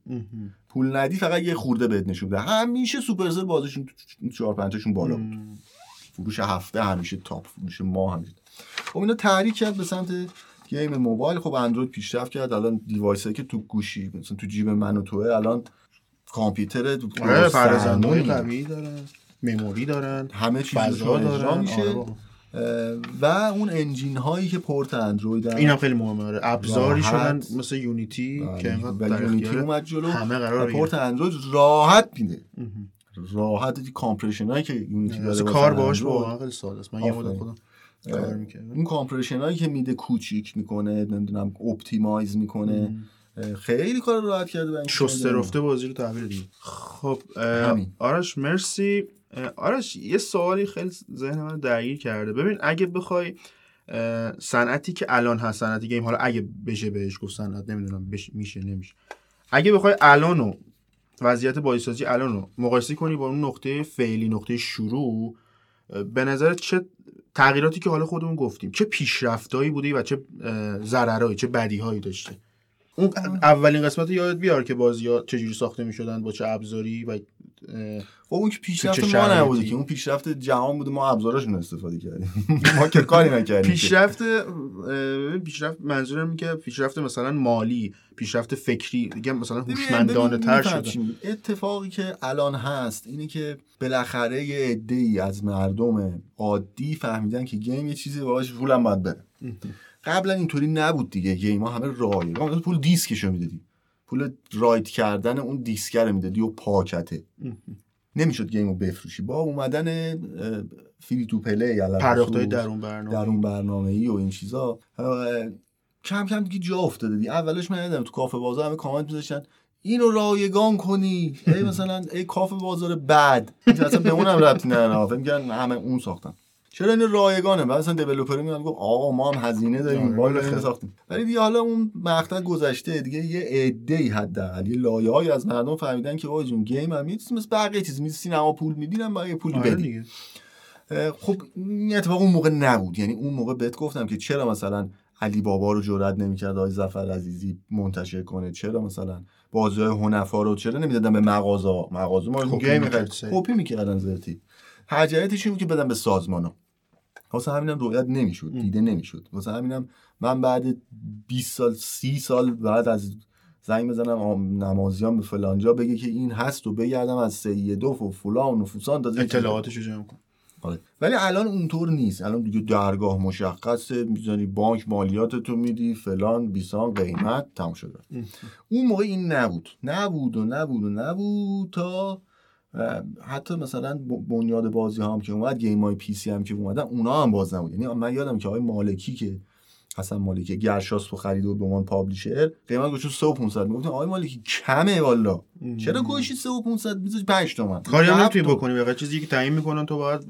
پول ندی فقط یه خورده بهت نشون بده. همیشه سوپرسل بازشون چهار پنج تاشون بالا بود، فروش هفته همیشه تاپ، فروش ماه همیشه. خب اینا تحریک کرد به سمت گیم موبایل. خب اندروید پیشرفت کرد، الان دیوایسایی که تو گوشی مثلا تو جیب من و توه، الان کامپیوتره، فرزندان قوی داره، مموری دارن، همه چیزها دارن میشه. و اون انجین هایی که پورت اندرویدن اینا خیلی مهمه، ابزاری شدن مثل یونیتی که در یونیتی اومد جلو، همه قرار پورت اندروید راحت میده، راحت دی کامپرشن هایی که یونیتی داره کار باهاش واقعا خیلی ساده است. من یه مدت خودم کار میکردم، اون کامپرشن هایی که میده کوچیک میکنه، نمیدونم اپتیمایز میکنه، خیلی کار راحت کرده. بنش شسته رفته بازی رو تعبیر میده. خب آرش مرسی. آرش یه سوالی خیلی ذهن من درگیر کرده. ببین اگه بخوای صنعتی که الان هست، صنعتی گیم، حالا اگه بشه بهش گفت صنعت، نمیدونم بش میشه نمیشه، اگه بخوای الانو وضعیت بازیسازی الانو مقایسه کنی با اون نقطه فعلی، نقطه شروع، به نظر چه تغییراتی که حالا خودمون گفتیم، چه پیشرفتایی بوده و چه ضررایی، چه بدیهایی داشته؟ اون اولین قسمت یادت بیار که بازی‌ها چجوری ساخته می‌شدن، با چه ابزاری و خب اون که پیشرفت ما نبوده که، اون پیشرفت جهان بوده، ما ابزاراشون استفاده کردیم، ما که کاری نکردیم. پیشرفت پیشرفت منظورم اینه که پیشرفت مثلا مالی، پیشرفت فکری دیگه، مثلا هوشمندانه‌تر شده. اتفاقی که الان هست اینه که بالاخره یه عده‌ای از مردم عادی فهمیدن که گیم یه چیزی باهاش پولم باید بره قبلا اینطوری نبود دیگه، گیما همه رایگان، پول دیسکشو میدادی، پول رایت کردن اون دیسکه رو میدادی و پاکته، نمیشد گیمو بفروشی. با اومدن فری تو پلی، پرداختای درون برنامه درون برنامه‌ای و این چیزا، کم کم دیگه جا افتاده دیگه. اولش من ندیدم تو کافه بازار همه کامنت می‌ذاشتن اینو رایگان کنی، ای مثلا ای کافه بازار بد، مثلا به اونم ربطی نداره، فکر می‌کنن همه اون ساختن، چرا این رایگانه؟ مثلا دیولپر میاد گفت آقا ما هم هزینه داریم ولی خیلی ساختیم. ولی دیگه حالا اون مقطع گذشته دیگه، یه عده‌ای حداقل یه لایه‌ای از مردم فهمیدن که آقا جون گیم هم یه چیز مثل بقیه چیز، میز سینما پول می‌دینم بقیه پول بدین. خب این اتفاق اون موقع نبود، یعنی اون موقع بهت گفتم که چرا مثلا علی بابا رو جرئت نمی‌کرد آقای ظفر عزیزی منتشر کنه، چرا مثلا بازی هنفا رو چرا نمی‌دادن به مغازه، مغازه ما گیم می‌خرید، کپی می‌کردن زرتی. حاجتش اینه که بدن به سازمانا، واسه همینم رؤیت نمیشد، دیده نمیشد. واسه همینم من بعد بیست سال سی سال بعد از زنگ بزنم نمازیان به فلانجا بگه که این هست و بگردم از سیدوف و فلان و فسان تا اطلاعاتشو جمع کنم. آره. ولی الان اونطور نیست، الان دیگه درگاه مشخصه، میزنی بانک مالیاتتو میدی فلان بیسان قیمت تموم شده. اون موقع این نبود نبود و نبود و نبود تا حتی مثلا بنیاد بازی ها هم که اومد، گیم های پی سی هم که اومدن، اونا هم باز نبود. یعنی من یادم که آقای مالکی که حسن مالکی گرشاسپو خرید و به من پابلیشر قیمت گوشو سه و پانصد میگفتن آقای مالکی کمه والا، چرا گوشی سه و پانصد میذاری پنج تومن کاری هم نمیتونی بکنی، واقعا چیزی که تعیین میکنن تو باید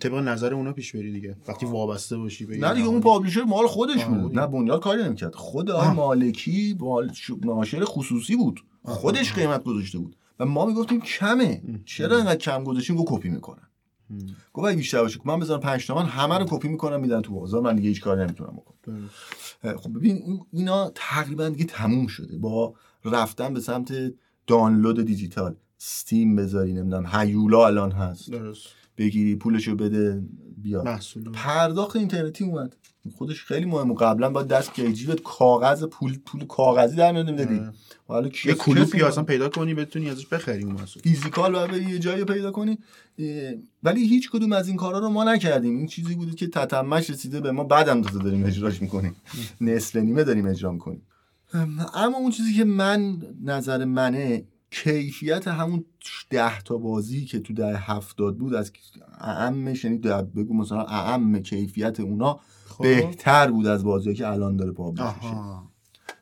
طبق نظر اونا پیش بری دیگه، وقتی وابسته باشی به نه دیگه. اون پابلیشر مال خودش بود، نه بنیاد کاری نمیکرد، خود آقای مالکی مال ناشر خصوصی بود، خودش قیمت گذاشته بود و ما میگفتیم کمه، چرا اینقدر کم گذاشتیم؟ گفت کپی میکنن. گفت اگه بیشتر باشه من بذارم پنج تومن همه رو کپی میکنم میدن تو بازار، من دیگه هیچ کاری نمیتونم بکنم. خب ببین اینا تقریبا دیگه تموم شده با رفتن به سمت دانلود دیجیتال، استیم بذاری، نمیدونم هیولا الان هست، درست بگیری پولشو بده بیا محصول. پرداخت اینترنتی اومد، خودش خیلی مهمه. قبلا با دست که جیبت کاغذ پول پول کاغذی در نمیدیدی، حالا یه کلوپی اصلا پیدا کنی بتونی ازش بخری اون محصول، فیزیکال و بری یه جایی پیدا کنی. ولی هیچ کدوم از این کارا رو ما نکردیم، این چیزی بوده که تتمش رسیده به ما، بعدم تازه داریم اجراش میکنیم، نصف نیمه داریم اجرا میکنیم. اما اون چیزی که من نظر منه، کیفیت همون ده تا بازی که تو دهه هفتاد بود از اعمش، یعنی بگو مثلا اعم کیفیت اونا خب. بهتر بود از بازیایی که الان داره پابلیش میشه،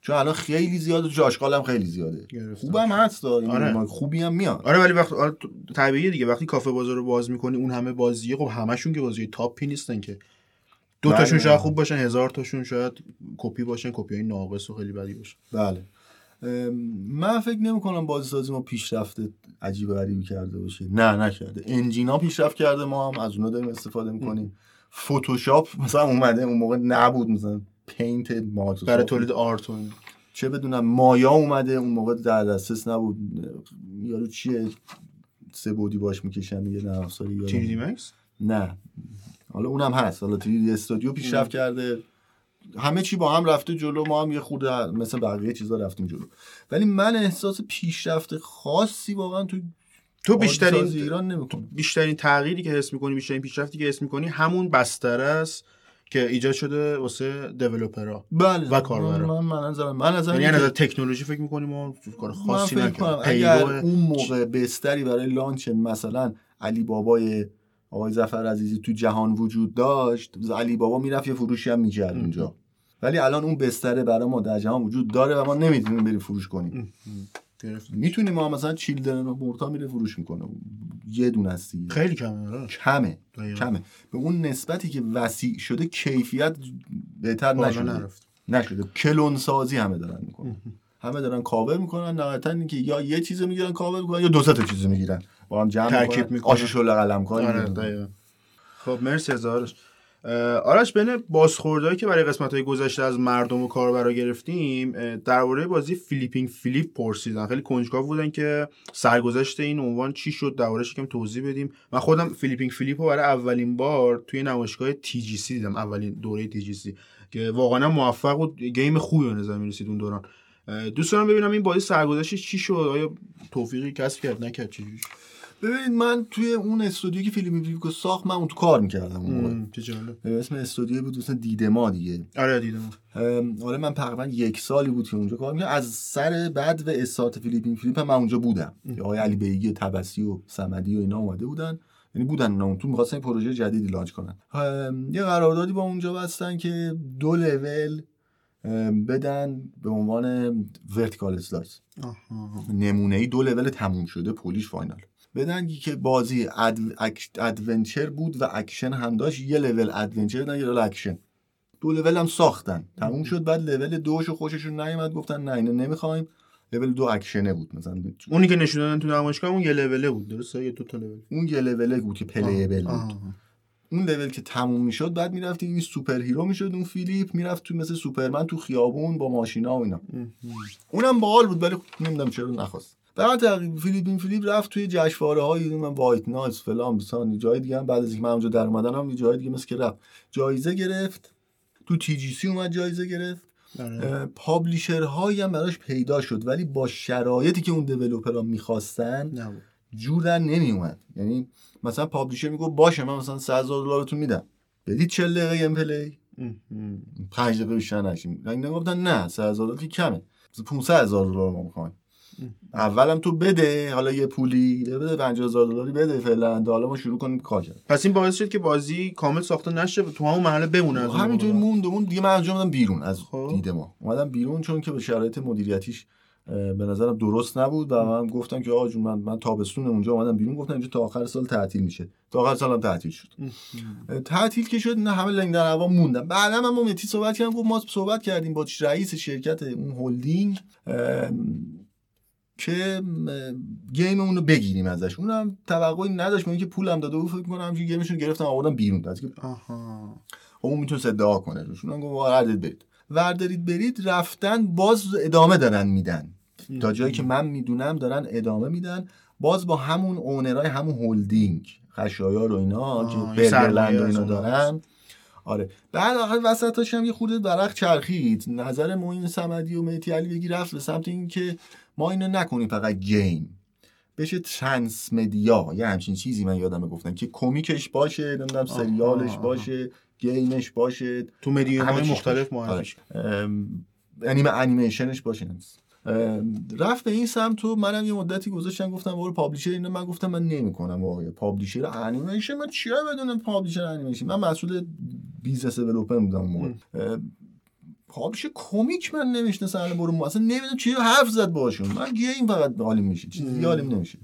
چون الان خیلی زیاده، تو آشغال هم خیلی زیاده، خوبم هست، آره. خوبی هم میاد، آره. ولی وقت آره طبیعیه دیگه، وقتی کافه بازار رو باز میکنی اون همه بازیه، خب همشون که بازی تاپی نیستن که، دو تاشون شاید خوب باشن، هزار تاشون شاید کپی باشن، کپیای ناقص و خیلی بدی باشن. بله من فکر نمی‌کنم بازیسازی ما پیشرفت عجیب و غریبی کرده باشه، نه نکرده، انجینا پیشرفت کرده، ما هم از اونها داریم استفاده می‌کنیم. فتوشاپ مثلا اومده، اون موقع نبود، مثلا پینت مایکروسافت برای تولید آرت، چه بدونم مایا اومده، اون موقع در دسترس نبود. یارو چیه سه بعدی باش می‌کشن دیگه، نه افساری یارو تی دی مکس، نه حالا اونم هست، حالا تی دی استودیو پیشرفت کرده، همه چی با هم رفته جلو، ما هم یه خورده مثلا بقیه چیزا رفتیم جلو. ولی من احساس پیشرفت خاصی واقعا تو تو بیشترین ایران نمی‌کنم. بیشترین تغییری که حس می‌کنی، بیشترین پیشرفتی که حس می‌کنی، همون بستر است که ایجاد شده واسه دیولپرها بله. و کاربرا. من من نظرم من نظرم یعنی از نظر تکنولوژی فکر می‌کنیم ما کار خاصی نکردیم. اگر اون موقع بستری برای لانچ مثلا علی بابای آقای ظفر عزیزی تو جهان وجود داشت، علی بابا میرفت یه فروشی هم می‌کرد اونجا. ولی الان اون بستره برای ما در جهان وجود داره و ما نمیتونیم بریم فروش کنیم. میتونیم ما مثلا چیلدرن و مورتا میره فروش میکنه، یه دونه هستی، خیلی کمه کمه کمه به اون نسبتی که وسیع شده کیفیت بهتر نشده نشده کلون سازی همه دارن میکنن، همه دارن کاور میکنن، نهایتا اینکه یا یه چیزو میگیرن کاور میکنن یا دو سه تا چیزو میگیرن با هم جمع میکنن، آشش و قلم کاری. خب مرسی هزارش. آرش، بین بازخوردهایی که برای قسمت‌های گذشته از مردم و کاربرا گرفتیم، درباره بازی فلیپینگ فلیپ پرسیدن، خیلی کنجکاو بودن که سرگذشت این عنوان چی شد، درباره‌اش یکم توضیح بدیم. من خودم فلیپینگ فلیپ رو برای اولین بار توی نمایشگاه تی جی سی دیدم، اولین دوره تی جی سی که واقعا موفق بود، گیم خوبی به نظر می‌رسید اون دوران. دوست دارم ببینم این بازی سرگذشتش چی شد، آیا توفیقی کسب کرد، نکرد، چجوری؟ ببینید من توی اون استودیویی که فیلم بیوکو ساخت من اون تو کار می‌کردم اون موقع. چه جالب. اسم استودیو بود مثلا دیدما دیگه. آره دیدما. آره من تقریبا یک سالی بود که اونجا کار می‌کردم. از سر بعد و استارت فلیپینگ فلیپ هم من اونجا بودم. آقای علی بیگی و طبسی و صمدی و اینا اومده بودن. یعنی بودن اینا اون تو می‌خواستن پروژه جدیدی لانچ کنن. یه قراردادی با اونجا بستن که دو لول بدن به عنوان ورتیکال اسلایس. نمونه‌ای دو لول تموم شده پولیش فاینال. بدن که بازی ادونچر بود و اکشن هم داشت، یه لول ادونچر بدن یه لول اکشن، دو لول هم ساختن تموم شد. بعد لول دوشو خوششون نیومد، گفتن نه اینو نمیخوایم. لول دو اکشنه بود مثلا اونی که نشوندن تو نمایشگاه اون یه لوله بود، درسته؟ یه دو تا لول، اون یه لوله بود که پلیبل بود. آه. اون لول که تموم میشد بعد میرفت این سوپر هیرو میشد، اون فیلیپ میرفت تو مثل سوپرمن تو خیابون با ماشینا و اینا. اونم باحال بود ولی نمیدونم چرا نخواست. بعد تقریبا فلیپینگ فلیپ رفت توی جشنواره‌های من وایت نایز فلان بسان جای دیگه هم، بعد از اینکه من اونجا در اومدن هم جای دیگه مثل که رفت جایزه گرفت، تو تی جی سی اومد جایزه گرفت. پابلیشرهایی هم براش پیدا شد ولی با شرایطی که اون دیولپرها می‌خواستن جورا نمیومد. یعنی مثلا پابلیشر میگه باشه من مثلا سه هزار دلارتون میدم، بدید چهل دقیقه گیم پلی، پنج دقیقه بیشتر نشیم. رنگ گفتن نه سه هزار دلار که کمه، پانصد هزار دلار ما می‌خوایم. اولم تو بده حالا یه پولی بده، پنجاه هزار دلاری بده فعلا، حالا ما شروع کنیم کار کردن. پس این باعث شد که بازی کامل ساخته نشه، تو همون محله بمونه. همینطور موند موند دیگه. من انجام دادم بیرون از دید ما، اومدم بیرون چون که به شرایط مدیریتیش به نظرم درست نبود و من گفتم که آقا جون من من تابستون اونجا اومدم بیرون، گفتم اینجا تا آخر سال تعطیل میشه. تا آخر سالم تعطیل شد. تعطیل که شد نه همه لنگ در هوا موندم. بعدم هم با متی صحبت کردم، گفت ما صحبت کردیم با رئیس شرکت اون هلدینگ که گیم اونو بگیریم ازش. اونم توقعی نداشت، من که پولم داده بود فکر کنم همین گیمشون گرفتم آوردم بیرون داد که آها اون میتونست ادعا کنه روشون. اون گفت وردید برید وردید برید رفتن باز ادامه دارن میدن تا جایی که من میدونم دارن ادامه میدن، باز با همون اونرای همون هولدینگ خشایار و اینا که برلند و اینا دارن. آره بعد آخر وسطاش هم یه خورده برق چرخید، نظر معین صمدی و مهدی علی بگی رفت به سمت اینکه ما اینو نکنیم فقط گیم بشه، ترانس مدیا یه همچین چیزی من یادمه گفتن که کمیکش باشه، نمیدونم سریالش باشه، گیمش باشه، تو مدیوم‌های مختلف معرفیش، انیمه انیمیشنش باشه. رفت به این سمت و منم یه مدتی گذاشتم گفتم برو پابلیشر اینو. من گفتم من نمی‌کنم واقعا پابلیشر انیمیشن، من چیا بدونم پابلیشر انیمیشن، من مسئول بیزنس دیولپر بودم موقع. پابلیشر کمیک من نمی‌شناسم الان برو اصلا نمی‌دونم چی حرف زد باشون، من گیم فقط عالم میشه چیزی عالم نمیشه.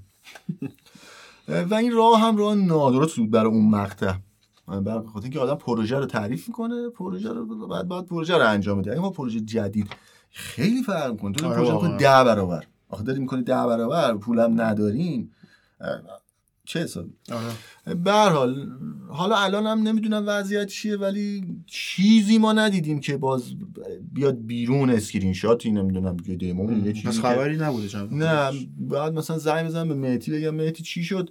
و این راه هم راه نادرست بود برای اون مقطع، برای خاطر اینکه آدم پروژه رو تعریف می‌کنه، پروژه رو بعد بعد پروژه رو انجام میده. اگه پروژه جدید خیلی فرق می‌کنه، تو پروژه خود ده برابر آخه داریم می‌کنی، ده برابر پولم نداریم چه حسابی. به هر حال حالا الان هم نمیدونم وضعیت چیه ولی چیزی ما ندیدیم که باز بیاد بیرون اسکرین شات این نمیدونم دیگه دیمو یه چیزی خبری نبوده چند. نه بعد مثلا زنگ بزنم به مهدی بگم مهدی چی شد،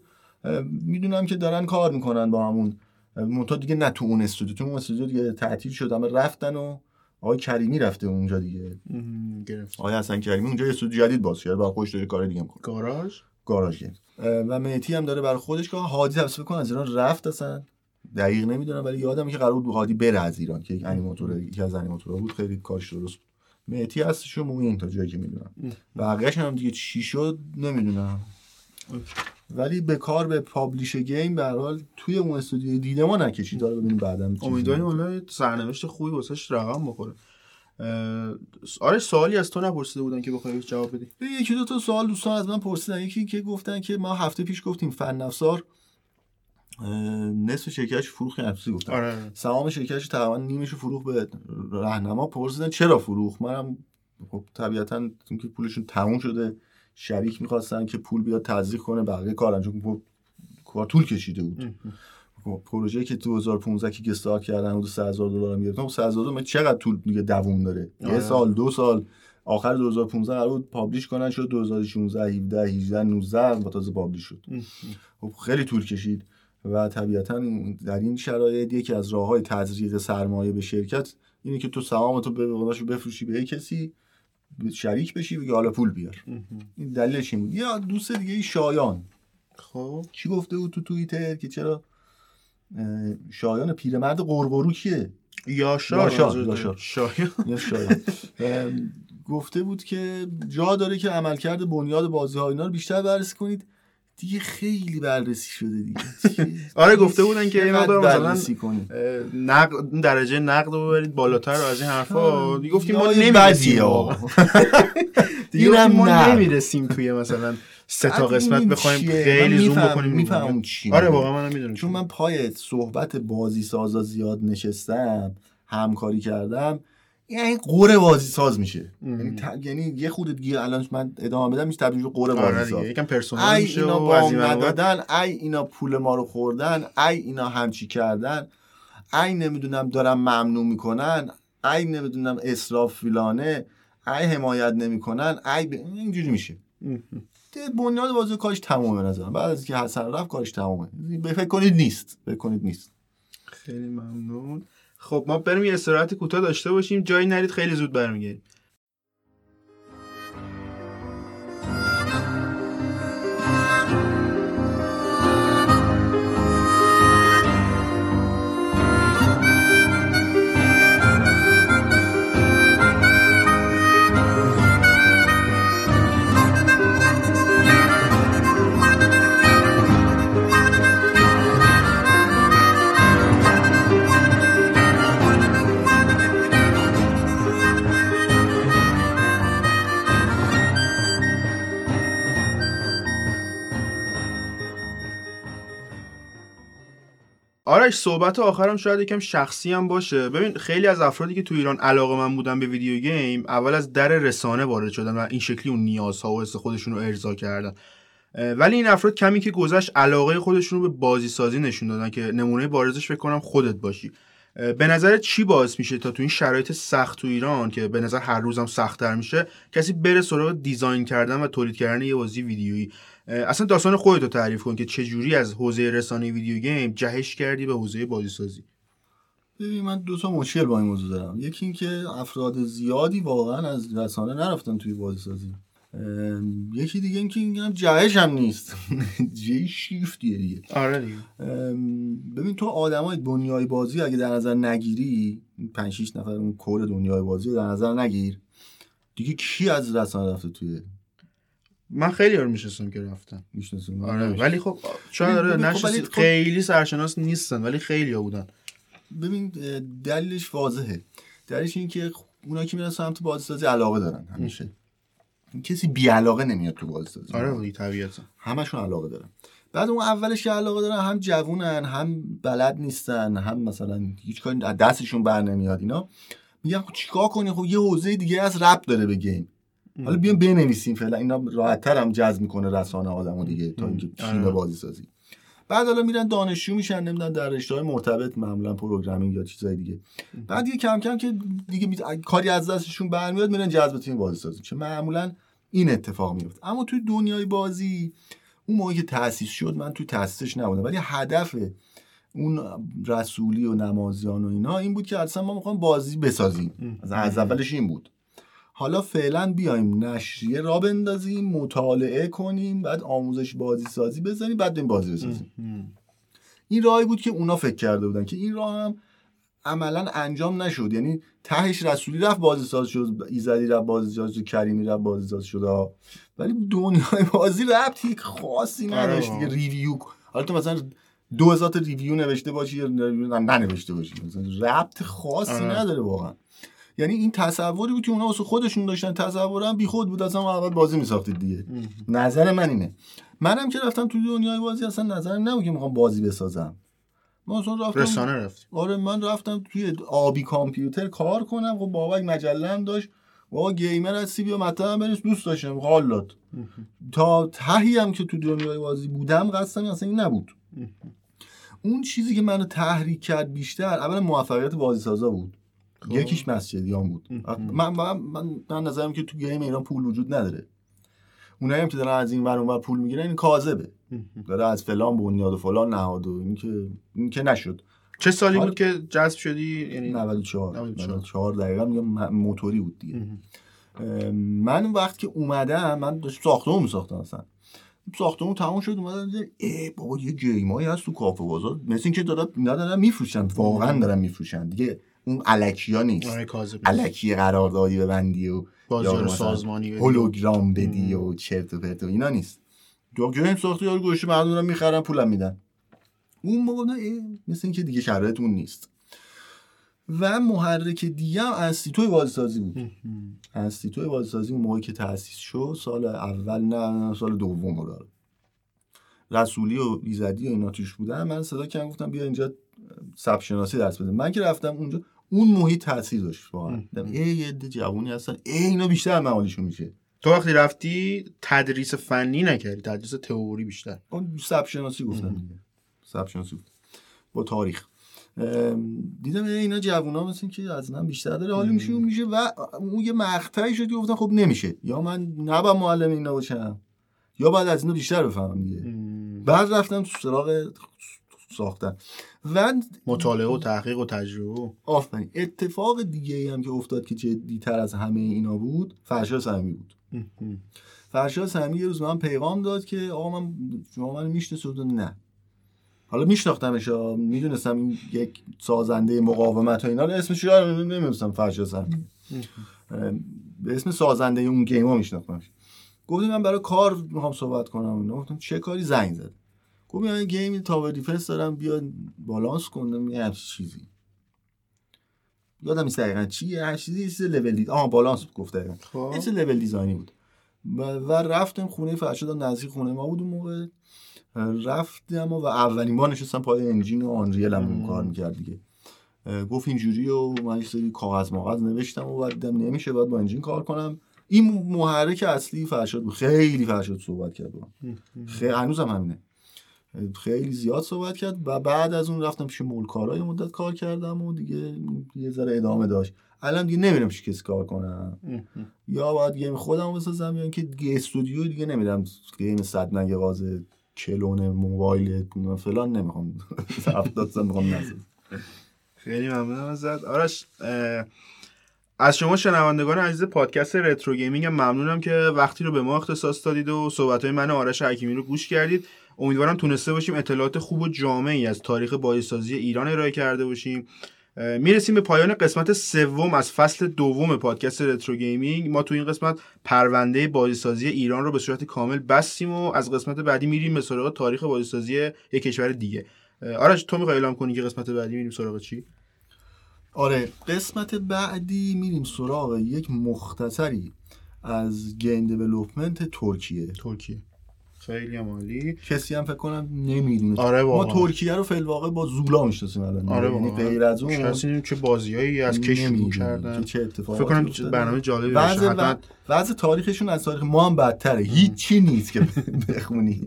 میدونم که دارن کار میکنن با همون منتها دیگه نه تو اون استودیو، تو اون استودیو دیگه تعطیل شد اما رفتن و آقای کریمی رفته اونجا دیگه گرفت. آقای حسن کریمی اونجا یه استودیو جدید باز کرد، برای خودش کار دیگه می‌کنه، گاراژ گاراژ و مهدی هم داره برای خودش که هادی تفسیر کنه از ایران رفت، اصلا دقیق نمیدونم ولی یادمه که قرار بود هادی بره از ایران که یک انیماتور یکی از انیماتورها بود خیلی کارش درست بود. مهدی هستش و موین تا جایی که میدونم، بقیه‌اش هم دیگه چی شد نمیدونم. ولی به کار به پابلیش گیم به هر حال توی اون استودیو دیده ما نکشید، داره ببینیم بعداً امیدواریم حالا سرنوشت خوبی واسش رقم بخوره. آرش سوالی از تو نپرسیده بودن که بخوای جواب بدی؟ یکی دو تا سوال دوستان از من پرسیدن. یکی که گفتن که ما هفته پیش گفتیم فن افزار نصف شرکتش فروخ نفسی گفتن. آره. سهام شرکتش تقریبا نیمشو فروخ به راهنما. پرسیدن چرا فروخ؟ منم خب طبیعتاً اینکه پولشون تموم شده، شریک می‌خواستن که پول بیاد تزریق کنه بقیه کار انجام، کار طول کشیده بود. پروژه‌ای که دو هزار و پانزده که استارت کردن حدود سه هزار دلار هم گرفتم. سه هزار دلار من چقدر طول دیگه دوام داره؟ یه سال، دو سال. آخر دو هزار و پانزده قرار بود پابلیش کنن، شد دو هزار و شانزده، هفده، هجده، نوزده و تازه پابلیش شد. خب خیلی طول کشید و طبیعتاً در این شرایط یکی از راه‌های تزریق سرمایه به شرکت اینه که تو سهامتو به بقداشو بفروشی به کسی، شریک بشی و حالا پول بیار. این دلیلش این بود. یا دوست دیگه شایان خب کی گفته بود تو توییتر که چرا شایان پیرمرد قرقرو کیه؟ یاشا یاشا شایان گفته بود که جا داره که عملکرد بنیاد بازی‌ها اینا رو بیشتر بررسی کنید. دیگه خیلی بررسی شده دیگه. آره گفته بودن که اینا رو مثلا نقد درجه نقد رو ببرید بالاتر از این حرفا. دیگه گفتیم ما نمی‌رسیم آقا. دیگه ما نمی‌رسیم توی مثلا سه تا قسمت بخوایم خیلی زوم بکنیم. میفهمم چی. آره واقعا منم میدونم. چون من پای صحبت بازی سازا زیاد نشستم، همکاری کردم. یعنی قوره بازی ساز میشه یعنی ت... یعنی یه خودت گیر الان من ادامه بدم میشه تبدیل به قوره بازی ساز. یکم پرسونال میشه و از این دادن ای اینا پول ما رو خوردن، ای اینا همچی کردن، ای نمیدونم دارن ممنوع میکنن، ای نمیدونم اسراف فلانه، ای حمایت نمیکنن، ای ب... اینجوری میشه. بنیاد بازی کارش تمومه نذارم. بعد از اینکه حسن رفت کارش تمومه. فکر کنید نیست، فکر کنید نیست. خیلی ممنون. خب ما بریم یه استراحت کوتاه داشته باشیم، جایی نرید، خیلی زود برمیگردیم. آرش صحبت آخرم شاید یکم شخصی هم باشه. ببین خیلی از افرادی که تو ایران علاقه من بودن به ویدیو گیم اول از در رسانه وارد شدن و این شکلی اون نیازها و حس خودشون رو ارضا کردن، ولی این افراد کمی که گذشت علاقه خودشون رو به بازی سازی نشون دادن که نمونه بارزش فکر کنم خودت باشی. به نظر چی باعث میشه تا تو این شرایط سخت تو ایران که به نظر هر روزم سخت‌تر میشه کسی بره سراغ دیزاین کردن و تولید کردن یه بازی ویدیویی؟ اصلا داستان خودت رو تعریف کن که چجوری از حوزه رسانه ویدیو گیم جهش کردی به حوزه بازی سازی. ببین من دو تا مشکل با این موضوع دارم. یکی این که افراد زیادی واقعا از رسانه نرفتن توی بازی سازی. یکی دیگه این که اینم جهش هم نیست. جی شیفتیه دیگه. آره دیگه. ببین تو آدمای دنیای بازی اگه در نظر نگیری، پنج شش نفر اون کل دنیای بازی رو در نظر نگیر، دیگه کی از رسانه رفته توی؟ من خیلی رو میشناسم که رفتن میشناسم آره نمیشن. ولی خب چون آره نشناسی خیلی سرشناس نیستن ولی خیلی ها بودن. ببین دلیلش واضحه. دلیلش این که اونا که میرن سمت بازیسازی علاقه دارن همیشه. کسی بی علاقه نمیاد تو بازیسازی. آره دیگه طبیعتا همشون علاقه دارن. بعد اون اولش که علاقه دارن هم جوونن هم بلد نیستن هم مثلا هیچ کاری دستشون بر نمیاد اینا میگن خب چیکار کنیم، خب یه حوزه دیگه از رپ داره به گیم حالا بیام بنویسیم فعلا. اینا راحت‌تر هم جذب میکنه رسانه آدمو دیگه تا اینکه تیم بازی سازی. بعد حالا میرن دانشجو میشن نمیدونن در رشته‌های مرتبط معمولا پروگرامینگ یا چیزای دیگه. بعد دیگه کم کم که دیگه می... کاری از دستشون برمیاد میرن جذب تیم بازی سازی که معمولا این اتفاق میفته. اما توی دنیای بازی اون موقعی که تأسیس شد من توی تأسیسش نبودم ولی هدف اون رسولی و نمازیان و اینا این بود که اصلا ما می‌خوام بازی بسازیم. از, از اولش این بود. حالا فعلا بیایم نشریه را بندازیم، مطالعه کنیم، بعد آموزش بازی سازی بزنیم، بعد این بازی بسازیم. این راهی بود که اونا فکر کرده بودن که این راه هم عملا انجام نشد. یعنی تهش رسولی رفت بازی ساز شد، ایزدی رفت بازی ساز شد، کریمی رفت بازی ساز شد، ولی دنیای بازی ربطی خاصی نداشت دیگه. ریویو حالا تو مثلا دو هزار تا ریویو نوشته باشی یا ننوشته باشی مثلا ربط خاصی نداره واقعا. یعنی این تصوری بود که اونا واسه خودشون داشتن، تصورم بی خود بود، اصلا اول بازی میساختید دیگه. نظر من اینه. منم که رفتم توی دنیای بازی اصلا نظرم نبود که میخوام بازی بسازم. من اصلا رفتم رسانه رفت. آره من رفتم توی آبی کامپیوتر کار کنم. خب بابک مجله هم داشت، بابا گیمر هستی بیا مطلب بنویس، دوست داشتم حالات. تا تهی هم که تو دنیای بازی بودم قصدم اصلا این نبود. اون چیزی که منو تحریک کرد بیشتر اول موفقیت بازیسازا بود. یکیش مسجدیان بود. من من من نظرم که تو گیم ایران پول وجود نداره. اونایی هم که دارن از این ور اونور پول میگیرن این کاذبه. داره از فلان بنیاد و فلان نهاد و این که این که نشد. چه سالی بود که جذب شدی؟ یعنی نود و چهار دقیقاً میگم موتوری بود دیگه. من وقتی که اومدم من ساختمون میساختم اصلا. ساختمون تموم شد اومدن دیدن ای بابا یه گیمایی هست تو کافه بازار، مثل اینکه دارن ندارن میفروشن، واقعا دارن میفروشن دیگه، اون الکیا نیست، الکی قراردادی ببندی و بازار سازمانی هولوگرام بدی و چرت و پرت و اینا نیست. دو گیم ساخته یارو گوشه مردم رو میخرن پولم میدن. اون موقع مثل اینکه دیگه شرایطمون نیست. و محرک دیگه هم انستیتوی وازتازی بود. انستیتوی وازتازی اون موقعی که تأسیس شد سال اول نه سال دوم بود. رسولی و ایزدی و اینا توش بودن. من صدا کردم گفتم بیا اینجا سبشناسی درس بده. من که رفتم اونجا اون محیط تأثیر داشت واقعا. یه عده جوونی هستن ای اینا بیشتر معالشون میشه. تو وقتی رفتی تدریس فنی نکردی، تدریس تئوری بیشتر. اون سبشناسی گفتم دیگه. سبشناسی بود. با تاریخ دیدم اینا جوونا مثل که از من بیشتر داره حالی میشه اون میشه و اون یه مقطعی شد که گفتن خب نمیشه، یا من نبا معلم اینا باشم یا بعد از اینا بیشتر بفهمم دیگه. بعد رفتم تو سراغ ساختن و مطالعه و تحقیق و تجربه. آفرین. اتفاق دیگه ای هم که افتاد که جدی‌تر از همه اینا بود، فرشا صمیمی بود. فرشا صمیمی یه روز من پیغام داد که آقا من شما منو میشناسید؟ نه. حالا میشناختمش، میدونستم این یک سازنده مقاومت و اینا، اسمش رو نمیدونستم فرشا صمیمی، به اسم سازنده اون گیما میشناختمش. گفتم من برای کار میخوام صحبت کنم. گفتم چه کاری؟ زنگ زد گفت من گیم تاور دیفنس دارم بیا بالانس کنم یه همچین چیزی. یادم نیست دقیقاً چیه، هر چیزی چیز لول دید. آها بالانس گفت دقیقاً. چیز لول دیزاینی بود. و رفتم خونه فرشاد، نزدیک خونه ما بود اون موقع. رفتم و اولین بار نشستم پای انجین و آنریل هم کار می‌کرد دیگه. گفت اینجوری و من یه سری کاغذ ماغذ نوشتم و بعد دیدم نمیشه، باید با انجین کار کنم. این محرک اصلی فرشاد بود. خیلی فرشاد صحبت کرد. خیلی هنوزم همینه. خیلی زیاد صحبت کرد و بعد از اون رفتم پیش مولکارا یه مدت کار کردم و دیگه یه ذره ادامه داشت. الان دیگه نمیرم پیش کسی کار کنم یا باید گیم خودم بسازم یا اینکه دیگه استودیو دیگه نمیرم گیم صد نگه باز کلون موبایل فلان نمیخوام هفتاد سن میخوام نسازم. خیلی ممنونم ازت آرش. از شما شنوندگان عزیز پادکست رترو گیمینگ ممنونم که وقتی رو به ما اختصاص دادید و صحبت‌های من آرش حکیمی رو گوش کردید. امیدوارم تونسته باشیم اطلاعات خوب و جامعی از تاریخ بازیسازی ایران ارائه کرده باشیم. میرسیم به پایان قسمت سوم از فصل دوم پادکست رترو گیمینگ. ما تو این قسمت پرونده بازیسازی ایران رو به صورت کامل بستیم و از قسمت بعدی میریم به سراغ تاریخ بازیسازی یک کشور دیگه. آرش تو می‌خوای اعلام کنی که قسمت بعدی میریم سراغ چی؟ آره قسمت بعدی میریم سراغ یک مختصری از گیم دیولپمنت ترکیه. ترکیه خیلی عالی. کسی هم فکر کنم نمیدونه. آره ما ترکیه رو فی الواقع با زولا میشناسیم الان. آره یعنی غیر از اون میشناسیم که بازیایی از کش رو کردن. چه اتفاقی فکر کنم برنامه جالبی باشه. حتما وضع تاریخشون از تاریخ ما هم بدتره. هیچی نیست که بخونی.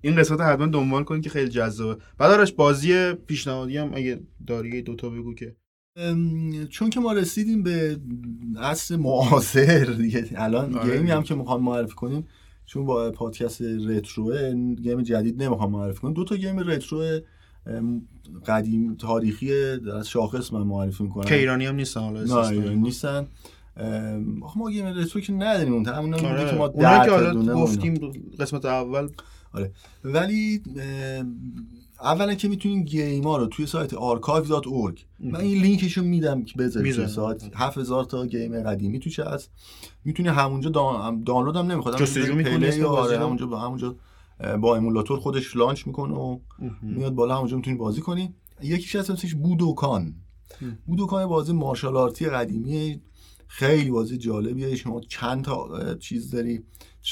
این قسمت حتما دنبال کنید که خیلی جذابه. بعد آرش بازی پیشنهادی هم اگه داری دو تا بگو که چون که ما رسیدیم به عصر معاصر دیگه الان آره. گیمی هم که میخوام معرفی کنیم چون با پادکست رتروه گیم جدید نمیخوام معرفی کنم، دو تا گیم رترو قدیم تاریخی از شاخص من معرفی میکنم که ایرانی هم نیستن. حالا اساسا ایرانی نیستن. آخه ما گیم رترو که نداریم، اون همون بوده که ما در حد گفتیم قسمت اول. آره ولی اولا که میتونین گیما رو توی سایت archive dot org من این لینکشو میدم که بذارید توی سایت هفت هزار تا گیم قدیمی توش هست، میتونین همونجا دان... دانلود هم نمیخواد جستجو میکنید آره همونجا با همونجا با امولاتور خودش لانچ میکنه و میاد بالا، همونجا میتونین بازی کنین. یکیش هست اسمش بودوکان. بودوکان بازی مارشال آرتی قدیمی، خیلی بازی جالبیه. شما چند تا چیز داری،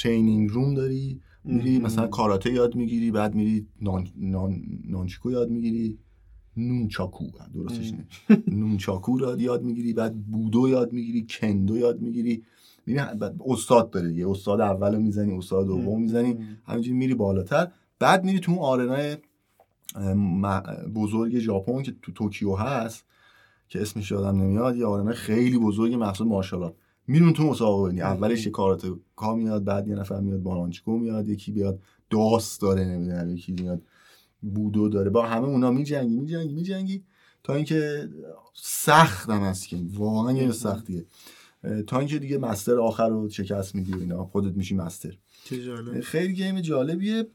ترینینگ روم داری، میری مثلا کاراته یاد میگیری، بعد میری نان نان نانچکو یاد میگیری، نونچاکو درستش نه نونچاکو رو یاد میگیری، بعد بودو یاد میگیری، کندو یاد میگیری، میری بعد استاد داره دیگه، استاد اولو میزنی، استاد دومو میزنی، همینجوری میری بالاتر. بعد میری تو اون آرنای بزرگ ژاپن که تو توکیو هست که اسمش یادم نمیاد، یه آرنای خیلی بزرگ مخصوص مارشال آرت. میرون تو مسابقه بدین، اولش یه کاراته کا میاد، بعد یه نفر میاد بارانچیکو میاد، یکی بیاد داس داره نمیدونم، یکی میاد بودو داره، با همه اونا میجنگی میجنگی میجنگی تا اینکه سخت هم هست که واقعا یه سختیه، تا اینکه دیگه مستر آخر رو شکست میدی و اینا، خودت میشی مستر. خیلی گیم جالبیه.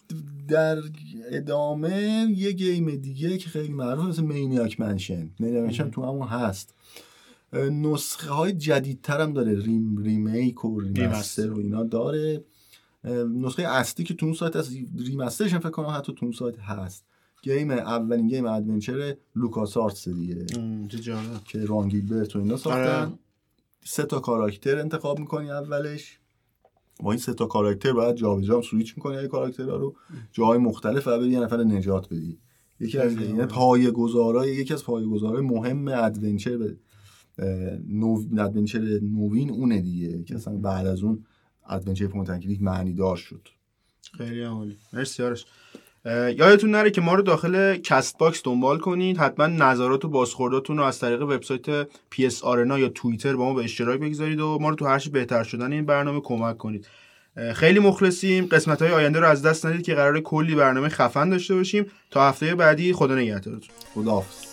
در ادامه یه گیم دیگه که خیلی معروفه مثل مینیاک منشن مینیاک منشن تو همون هست، نسخه های جدیدتر هم داره، ریم ریمیک و ریمستر و اینا داره. نسخه اصلی که تو اون سایت هست، ریمسترش هم فکر کنم حتی تو اون سایت هست. گیم اولین گیم ادونچر لوکاسارتس دیگه که رانگیل برد و اینا ساختن. سه تا کاراکتر انتخاب میکنی اولش، با این سه تا کاراکتر بعد جابجا سوئیچ می‌کنی این کاراکترها رو جاهای مختلف و بعد یه نفر نجات بدی. یکی از اینا پایه‌گذارای یکی از پایه‌گذارای مهم ادونچر به نو ادونچر نوین اونه دیگه که اصلا بعد از اون ادونچر پوینت اند کلیک معنی دار شد. خیلی عالی. مرسی آرش. یادتون نره که ما رو داخل کست باکس دنبال کنید، حتما نظرات و بازخورداتون رو از طریق وبسایت پی اس آرنا یا توییتر با ما به اشتراک بگذارید و ما رو تو هر چی بهتر شدن این برنامه کمک کنید. خیلی مخلصیم. قسمت‌های آینده رو از دست ندید که قراره کلی برنامه خفن داشته باشیم. تا هفته بعدی خدا نگهدارتون. خداحافظ.